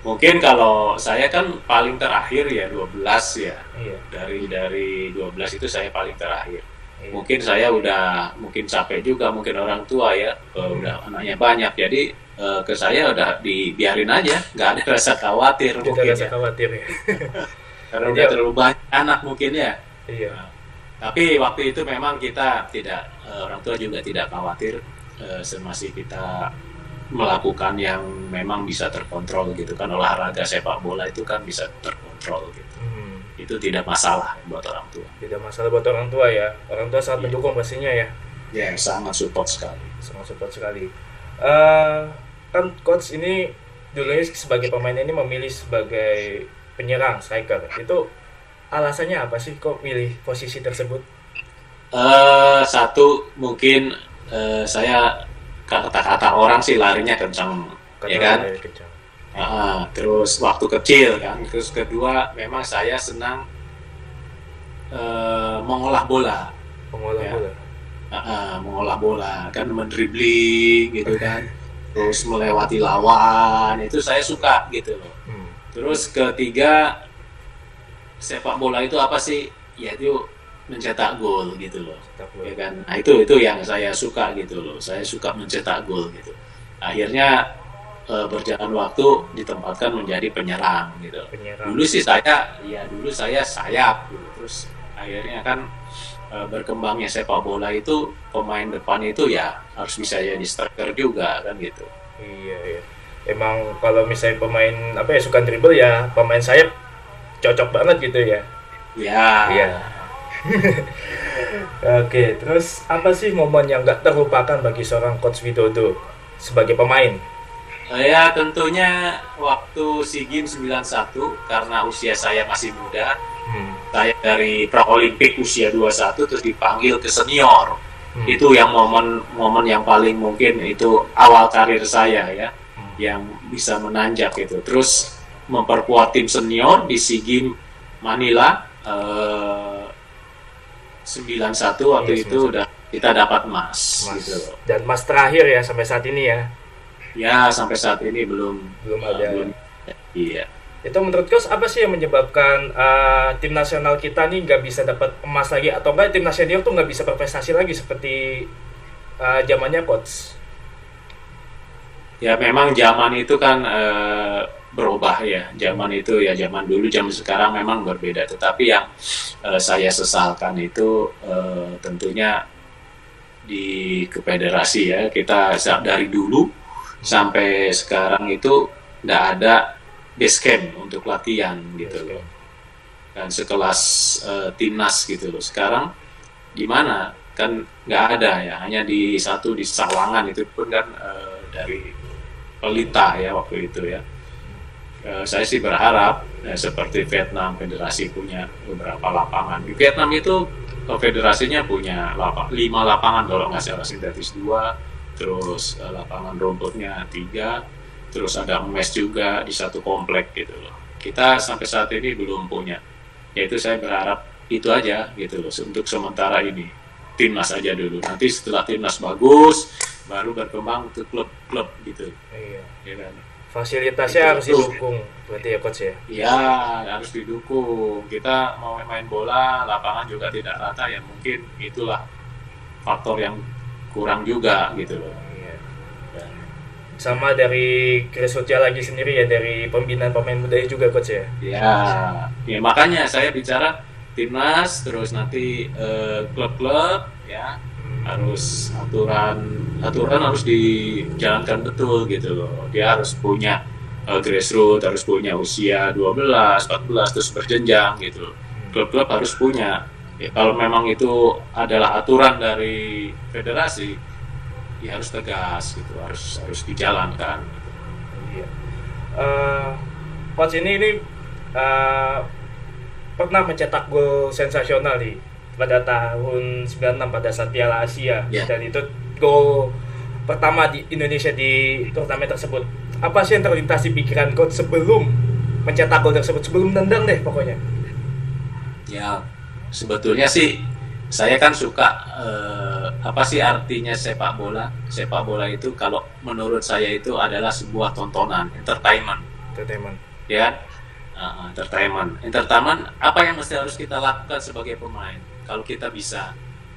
Mungkin kalau saya kan paling terakhir ya dua belas ya. Iya. Dari dari dua belas itu saya paling terakhir. Iya. Mungkin saya udah mungkin capek juga, mungkin orang tua ya hmm. udah anaknya banyak. Jadi uh, ke saya udah dibiarin aja, nggak ada rasa khawatir. Tidak mungkin rasa ya. Khawatir ya. Karena udah terlalu banyak anak mungkin ya. Iya. Nah, tapi waktu itu memang kita tidak uh, orang tua juga tidak khawatir uh, semasa kita melakukan yang memang bisa terkontrol gitu kan, olahraga sepak bola itu kan bisa terkontrol gitu. Hmm. Itu tidak masalah buat orang tua. Tidak masalah buat orang tua ya. Orang tua sangat yeah. mendukung pastinya ya. Ya, yeah, sangat support sekali. Sangat support sekali. Uh, kan Coach ini dulunya sebagai pemain ini memilih sebagai penyerang, striker. Itu alasannya apa sih kok milih posisi tersebut? Uh, satu mungkin uh, saya kata-kata orang sih larinya kencang, ya kan? Kencang. Nah, terus waktu kecil kan. Terus kedua, memang saya senang uh, mengolah bola. Mengolah ya. bola. Nah, mengolah bola kan, mendribling gitu kan. Terus melewati lawan, itu saya suka gitu loh. Hmm. Terus ketiga, sepak bola itu apa sih? Ya itu mencetak gol gitu loh, ya kan? Nah itu itu yang saya suka gitu loh. Saya suka mencetak gol gitu. Akhirnya e, berjalan waktu ditempatkan menjadi penyerang gitu. Penyerang. Dulu sih saya, ya dulu saya sayap. Gitu. Terus akhirnya kan e, berkembangnya sepak bola itu pemain depan itu ya harus bisa jadi striker juga kan gitu. Iya, iya. Emang kalau misalnya pemain apa ya suka dribble ya pemain sayap cocok banget gitu ya. Iya. Iya. Oke, terus apa sih momen yang gak terlupakan bagi seorang Coach Widodo sebagai pemain? Ya tentunya waktu SEA Games sembilan satu, karena usia saya masih muda. hmm. Saya dari Praolimpik usia dua puluh satu terus dipanggil ke senior. hmm. Itu yang momen-momen yang paling mungkin itu awal karir saya ya. hmm. Yang bisa menanjak gitu. Terus memperkuat tim senior di SEA Games Manila eh, sembilan satu waktu iya, itu sembilan satu. Udah kita dapat emas, emas. Gitu. Dan emas terakhir ya sampai saat ini ya. Ya sampai saat ini belum belum uh, ada. Belum, iya. Itu menurut Coach apa sih yang menyebabkan uh, tim nasional kita nih nggak bisa dapat emas lagi, atau enggak tim nasional tuh nggak bisa berprestasi lagi seperti uh, zamannya Coach? Ya memang zaman itu kan e, berubah ya, zaman itu ya zaman dulu, zaman sekarang memang berbeda. Tetapi yang e, saya sesalkan itu e, tentunya di kefederasi ya, kita dari dulu sampai sekarang itu tidak ada base camp untuk latihan gitu loh, dan sekelas uh, timnas gitu loh. Sekarang di mana kan nggak ada ya, hanya di satu di Sawangan itu pun kan uh, dari Pelita ya waktu itu ya. Uh, saya sih berharap ya, seperti Vietnam, federasi punya beberapa lapangan. Di Vietnam itu federasinya punya lap- lima lapangan kalau nggak salah, sintetis dua, terus uh, lapangan rumputnya tiga, terus ada mes juga di satu komplek gitu loh. Kita sampai saat ini belum punya. Yaitu saya berharap itu aja gitu loh untuk sementara ini, timnas aja dulu. Nanti setelah timnas bagus baru berkembang ke klub-klub gitu. Iya. Ya, fasilitasnya harus didukung berarti ya coach ya? Iya, harus didukung. Kita mau main bola, lapangan juga tidak rata ya, mungkin itulah faktor yang kurang juga gitu loh. Iya. Ya. Sama dari Kris lagi sendiri ya, dari pembinaan pemain muda juga coach ya? Iya, ya, makanya saya bicara timnas, terus nanti eh, klub-klub ya, harus aturan aturan harus dijalankan betul gitu loh. Dia harus punya uh, grassroots, harus punya usia dua belas, empat belas terus berjenjang gitu. Klub-klub harus punya. Ya, kalau memang itu adalah aturan dari federasi, ya harus tegas gitu, harus harus dijalankan. Gitu. Iya. Uh, coach ini ini uh, pernah mencetak gol sensasional nih pada tahun sembilan enam pada saat Piala Asia, yeah. Dan itu gol pertama di Indonesia di turnamen tersebut. Apa sih yang terlintas di pikiran coach sebelum mencetak gol tersebut, sebelum nendang deh pokoknya? Ya sebetulnya sih saya kan suka eh, apa sih artinya sepak bola? Sepak bola itu kalau menurut saya itu adalah sebuah tontonan, entertainment. Entertainment. Ya, uh, entertainment. Entertainment. Apa yang mesti harus kita lakukan sebagai pemain? Kalau kita bisa,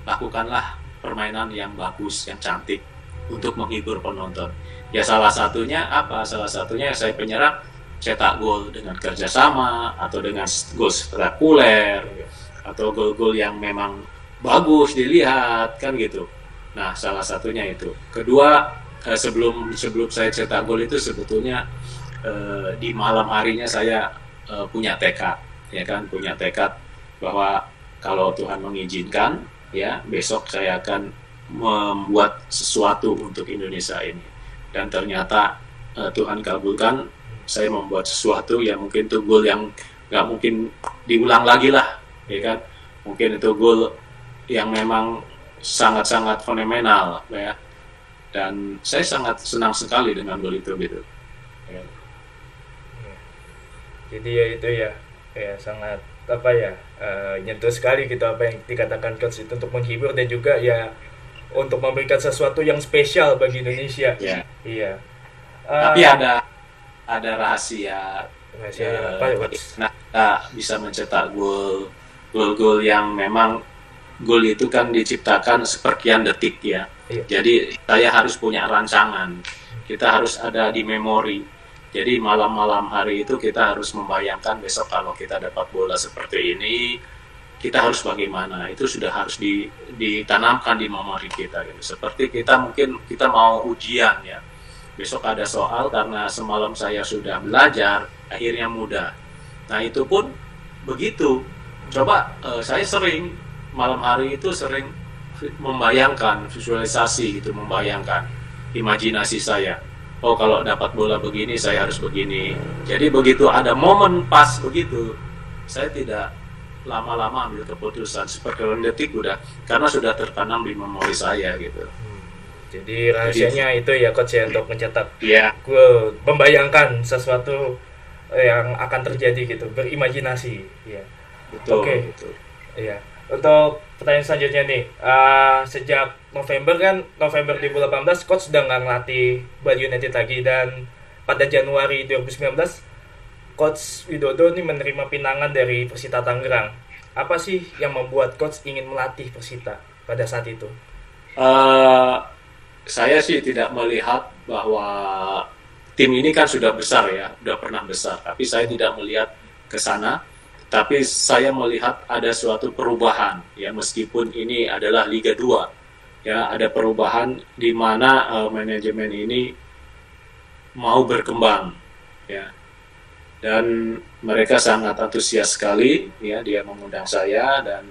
lakukanlah permainan yang bagus, yang cantik untuk menghibur penonton. Ya salah satunya apa? Salah satunya saya penyerang cetak gol dengan kerjasama atau dengan gol spektakuler atau gol-gol yang memang bagus dilihat kan gitu. Nah salah satunya itu. Kedua eh, sebelum sebelum saya cetak gol itu sebetulnya eh, di malam harinya saya eh, punya tekad ya kan punya tekad bahwa kalau Tuhan mengizinkan, ya besok saya akan membuat sesuatu untuk Indonesia ini. Dan ternyata uh, Tuhan kabulkan, saya membuat sesuatu yang mungkin itu gol yang nggak mungkin diulang lagi lah, ya kan? Mungkin itu gol yang memang sangat-sangat fenomenal, ya. Dan saya sangat senang sekali dengan gol itu, gitu. Ya. Jadi ya itu ya, ya sangat apa ya uh, nyentuh sekali gitu apa yang dikatakan coach itu, untuk menghibur dan juga ya untuk memberikan sesuatu yang spesial bagi Indonesia. Iya. Yeah. Yeah. Uh, Tapi ada ada rahasia. Rahasia uh, apa ya, coach? Nah, kita bisa mencetak gol gol-gol yang memang gol itu kan diciptakan seperkian detik ya. Yeah. Jadi saya harus punya rancangan. Kita harus ada di memori. Jadi malam-malam hari itu kita harus membayangkan besok kalau kita dapat bola seperti ini, kita harus bagaimana. Itu sudah harus di, ditanamkan di memori kita. Gitu. Seperti kita mungkin kita mau ujian ya. Besok ada soal karena semalam saya sudah belajar, akhirnya mudah. Nah itu pun begitu. Coba eh, saya sering malam hari itu sering membayangkan, visualisasi gitu, membayangkan imajinasi saya. Oh kalau dapat bola begini saya harus begini. Jadi begitu ada momen pas begitu, saya tidak lama-lama ambil keputusan seperti detik udah, karena sudah tertanam di memori saya gitu. Hmm. Jadi rahasianya jadi, itu ya coach ya untuk mencetak. Iya. Gue membayangkan sesuatu yang akan terjadi gitu, berimajinasi. Iya. Betul. Oke. Okay. Iya. Untuk pertanyaan selanjutnya nih, uh, sejak November kan, November dua ribu delapan belas coach sudah nggak ngelatih Bali United lagi, dan pada Januari dua ribu sembilan belas coach Widodo ini menerima pinangan dari Persita Tangerang. Apa sih yang membuat coach ingin melatih Persita pada saat itu? Uh, saya sih tidak melihat bahwa tim ini kan sudah besar ya, sudah pernah besar, tapi saya tidak melihat ke sana. Tapi saya melihat ada suatu perubahan ya, meskipun ini adalah Liga dua ya, ada perubahan di mana uh, manajemen ini mau berkembang ya. Dan mereka sangat antusias sekali ya, dia mengundang saya, dan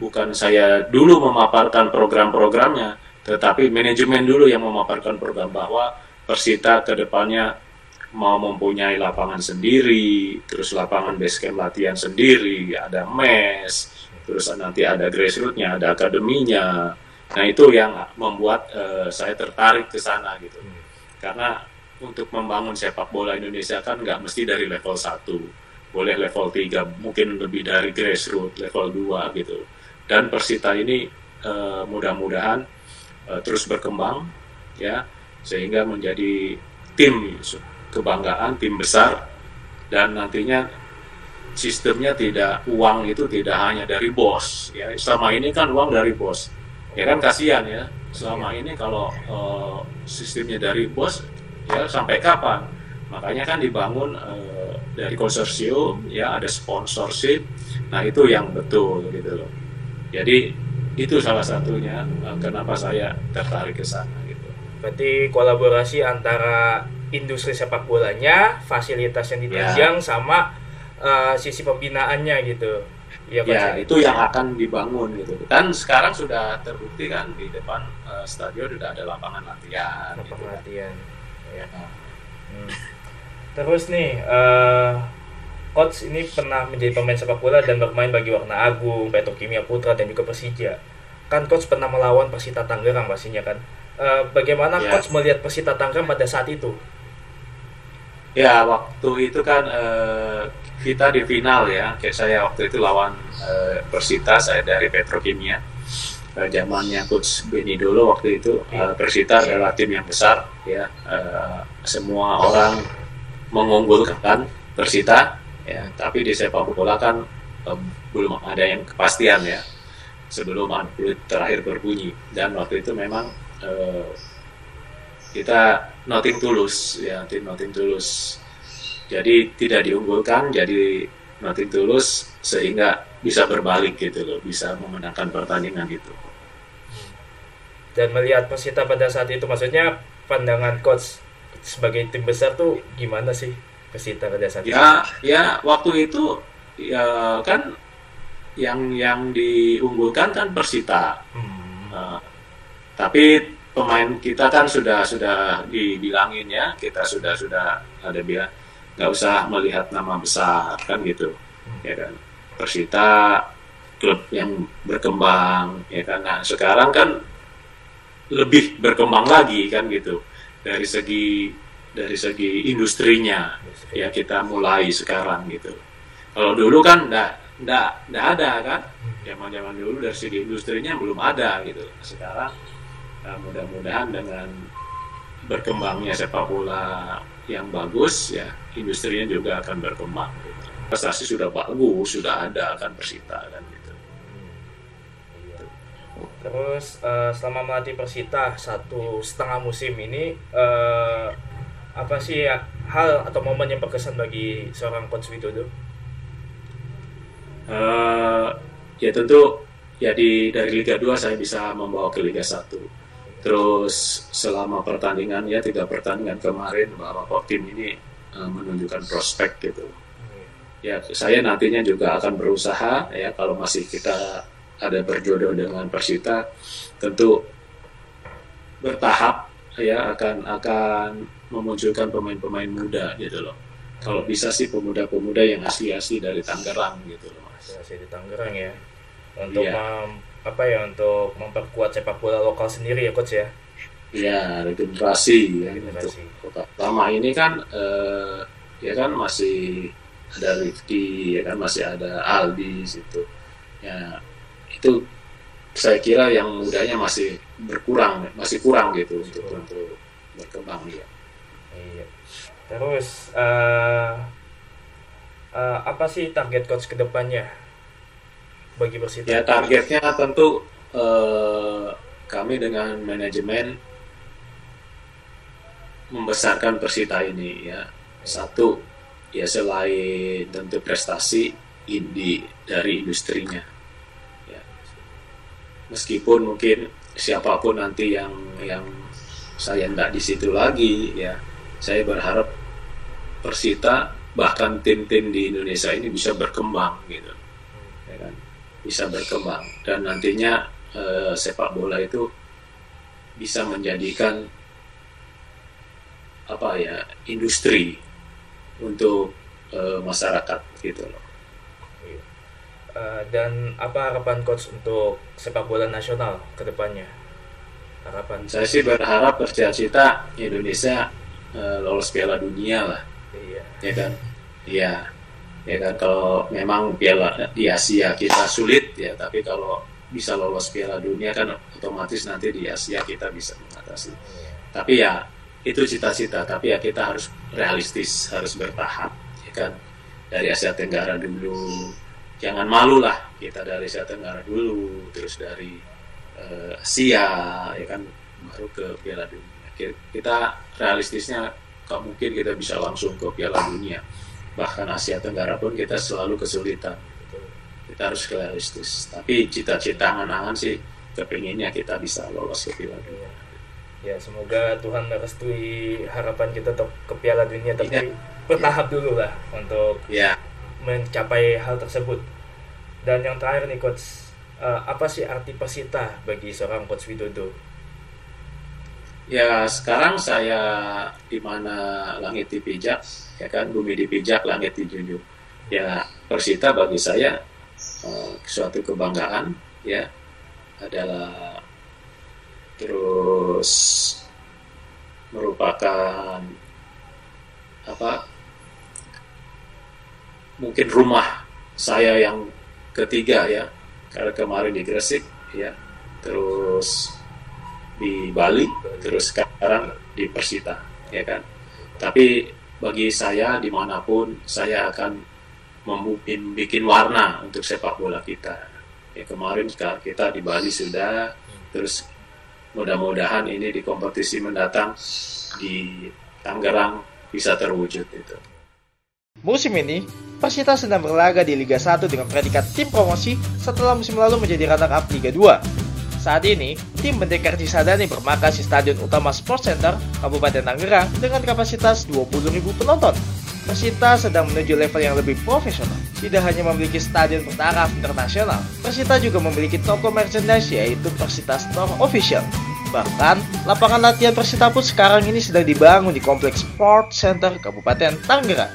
bukan saya dulu memaparkan program-programnya, tetapi manajemen dulu yang memaparkan program bahwa Persita ke depannya mau mempunyai lapangan sendiri, terus lapangan base camp latihan sendiri, ada mes, terus nanti ada grassroots-nya, ada akademinya. Nah, itu yang membuat uh, saya tertarik ke sana gitu. Karena untuk membangun sepak bola Indonesia kan nggak mesti dari level satu, boleh level tiga, mungkin lebih dari grassroots, level dua gitu. Dan Persita ini uh, mudah-mudahan uh, terus berkembang ya, sehingga menjadi tim kebanggaan, tim besar, dan nantinya sistemnya tidak, uang itu tidak hanya dari bos ya. Selama ini kan uang dari bos ya, kan kasihan ya, selama ini kalau uh, sistemnya dari bos ya, sampai kapan? Makanya kan dibangun uh, dari konsorsium ya, ada sponsorship. Nah, itu yang betul gitu loh. Jadi itu salah satunya uh, kenapa saya tertarik ke sana gitu. Berarti kolaborasi antara industri sepak bolanya, fasilitas yang diterjang ya, sama uh, sisi pembinaannya gitu. Ya, ya itu yang akan dibangun gitu. Dan sekarang sudah terbukti kan, di depan uh, stadion sudah ada lapangan latihan. Lapangan gitu, latihan. Kan. Ya. Hmm. Terus nih, uh, coach ini pernah menjadi pemain sepak bola dan bermain bagi Warna Agung, Petrokimia Putra, dan juga Persija. Kan coach pernah melawan Persita Tangerang pastinya kan. Uh, bagaimana ya, coach melihat Persita Tangerang pada saat itu? Ya, waktu itu kan uh, kita di final ya. Kayak saya waktu itu lawan uh, Persita, saya dari Petrokimia. Zamannya Coach Benny dulu waktu itu, uh, Persita adalah tim yang besar ya, uh, semua orang mengunggulkan Persita ya, tapi di sepak bola kan um, belum ada yang kepastian ya, sebelum peluit terakhir berbunyi. Dan waktu itu memang uh, kita nothing tulus ya, tim nothing tulus, jadi tidak diunggulkan, jadi nothing tulus, sehingga bisa berbalik gitu loh, bisa memenangkan pertandingan gitu. Dan melihat Persita pada saat itu, maksudnya pandangan coach sebagai tim besar tuh gimana sih Persita pada saat ya, itu? Ya, waktu itu ya kan yang yang diunggulkan kan Persita. Hmm. Uh, tapi pemain kita kan sudah sudah dibilangin ya, kita sudah sudah ada bilang nggak usah melihat nama besar kan gitu. Hmm. Ya kan. Persita klub yang berkembang ya kan. Nah, sekarang kan lebih berkembang lagi kan gitu, dari segi dari segi industrinya ya, kita mulai sekarang gitu. Kalau dulu kan nggak nggak nggak ada kan, zaman zaman dulu dari segi industrinya belum ada gitu. Sekarang nah, mudah-mudahan dengan berkembangnya sepak bola yang bagus ya, industrinya juga akan berkembang gitu. Prestasi sudah bagus, sudah ada kan Persita kan gitu. Terus uh, selama melatih Persita satu setengah musim ini, uh, apa sih ya, hal atau momen yang berkesan bagi seorang coach Widodo? Uh, ya tentu ya di, dari Liga dua saya bisa membawa ke Liga satu. Terus selama pertandingan ya, tiga pertandingan kemarin, bahwa tim ini uh, menunjukkan prospek gitu. Ya, saya nantinya juga akan berusaha ya, kalau masih kita ada berjodoh dengan Persita, tentu bertahap ya akan akan memunculkan pemain-pemain muda gitu loh. Kalau bisa sih pemuda-pemuda yang asli-asli dari Tangerang gitu loh, Mas. Asli di Tangerang ya. Untuk ya, Mem, apa ya, untuk memperkuat sepak bola lokal sendiri ya, coach ya. Iya, regenerasi ya, regenerasi. Untuk lama ini kan eh, ya kan masih ada Rifki ya kan, masih ada Aldi situ ya, itu saya kira yang mudanya masih berkurang, masih kurang gitu untuk untuk berkembang ya. Iya. Terus uh, uh, apa sih target coach kedepannya bagi Persita? Ya, targetnya tentu uh, kami dengan manajemen membesarkan Persita ini ya. Satu, ya selain tentu prestasi ini dari industrinya ya. Meskipun mungkin siapapun nanti yang yang saya nggak di situ lagi ya, saya berharap Persita bahkan tim-tim di Indonesia ini bisa berkembang gitu ya kan? Bisa berkembang dan nantinya eh, sepak bola itu bisa menjadikan apa ya, industri untuk eh, masyarakat gitu loh. Uh, dan apa harapan coach untuk sepak bola nasional ke depannya? Harapan saya sih berharap cita-cita Indonesia uh, lolos Piala Dunia lah. Iya. Ya kan? Iya. Ya kan, kalau memang piala di Asia kita sulit ya, tapi kalau bisa lolos Piala Dunia kan otomatis nanti di Asia kita bisa mengatasi. Iya. Tapi ya itu cita-cita, tapi ya kita harus realistis, harus bertahap ya kan. Dari Asia Tenggara dulu. Jangan malu lah, kita dari Asia Tenggara dulu, terus dari uh, Asia, ya kan, baru ke Piala Dunia. Kita realistisnya, gak mungkin kita bisa langsung ke Piala Dunia. Bahkan Asia Tenggara pun kita selalu kesulitan. Kita harus realistis. Tapi cita-cita angan-angan sih, kepenginnya kita bisa lolos ke Piala Dunia. Ya, semoga Tuhan merestui harapan kita ke Piala Dunia, tapi ya, bertahap ya dulu lah untuk... Ya, mencapai hal tersebut. Dan yang terakhir nih coach, uh, apa sih arti Persita bagi seorang coach Widodo? Ya sekarang saya di mana langit dipijak, ya kan, bumi dipijak, langit dijunjung. Ya Persita bagi saya uh, suatu kebanggaan, ya adalah terus merupakan apa? mungkin rumah saya yang ketiga ya, karena kemarin di Gresik ya, terus di Bali, terus sekarang di Persita ya kan. Tapi bagi saya dimanapun saya akan membuat bikin warna untuk sepak bola kita ya. Kemarin kita di Bali sudah, terus mudah-mudahan ini di kompetisi mendatang di Tangerang bisa terwujud itu. Musim ini, Persita sedang berlaga di Liga satu dengan predikat tim promosi setelah musim lalu menjadi runner-up Liga dua. Saat ini, tim Pendekar Cisadane bermarkas di Stadion Utama Sports Center, Kabupaten Tangerang dengan kapasitas dua puluh ribu penonton. Persita sedang menuju level yang lebih profesional. Tidak hanya memiliki stadion bertaraf internasional, Persita juga memiliki toko merchandise yaitu Persita Store Official. Bahkan, lapangan latihan Persita pun sekarang ini sedang dibangun di Kompleks Sports Center, Kabupaten Tangerang.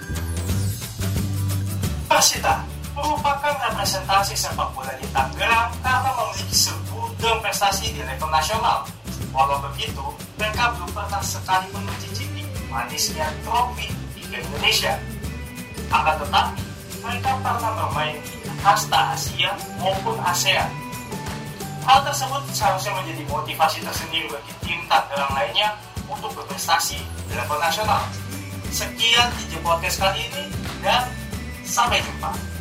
Persita merupakan representasi sepak bola di Tangerang karena memiliki segudang prestasi di level nasional. Walau begitu, mereka belum pernah sekalipun mencicipi manisnya trofi Liga Indonesia. Akan tetapi, mereka pernah bermain di kasta Asia maupun ASEAN. Hal tersebut seharusnya menjadi motivasi tersendiri bagi tim Tangerang lainnya untuk berprestasi di level nasional. Sekian di Jepot Podcast kali ini dan sampai jumpa.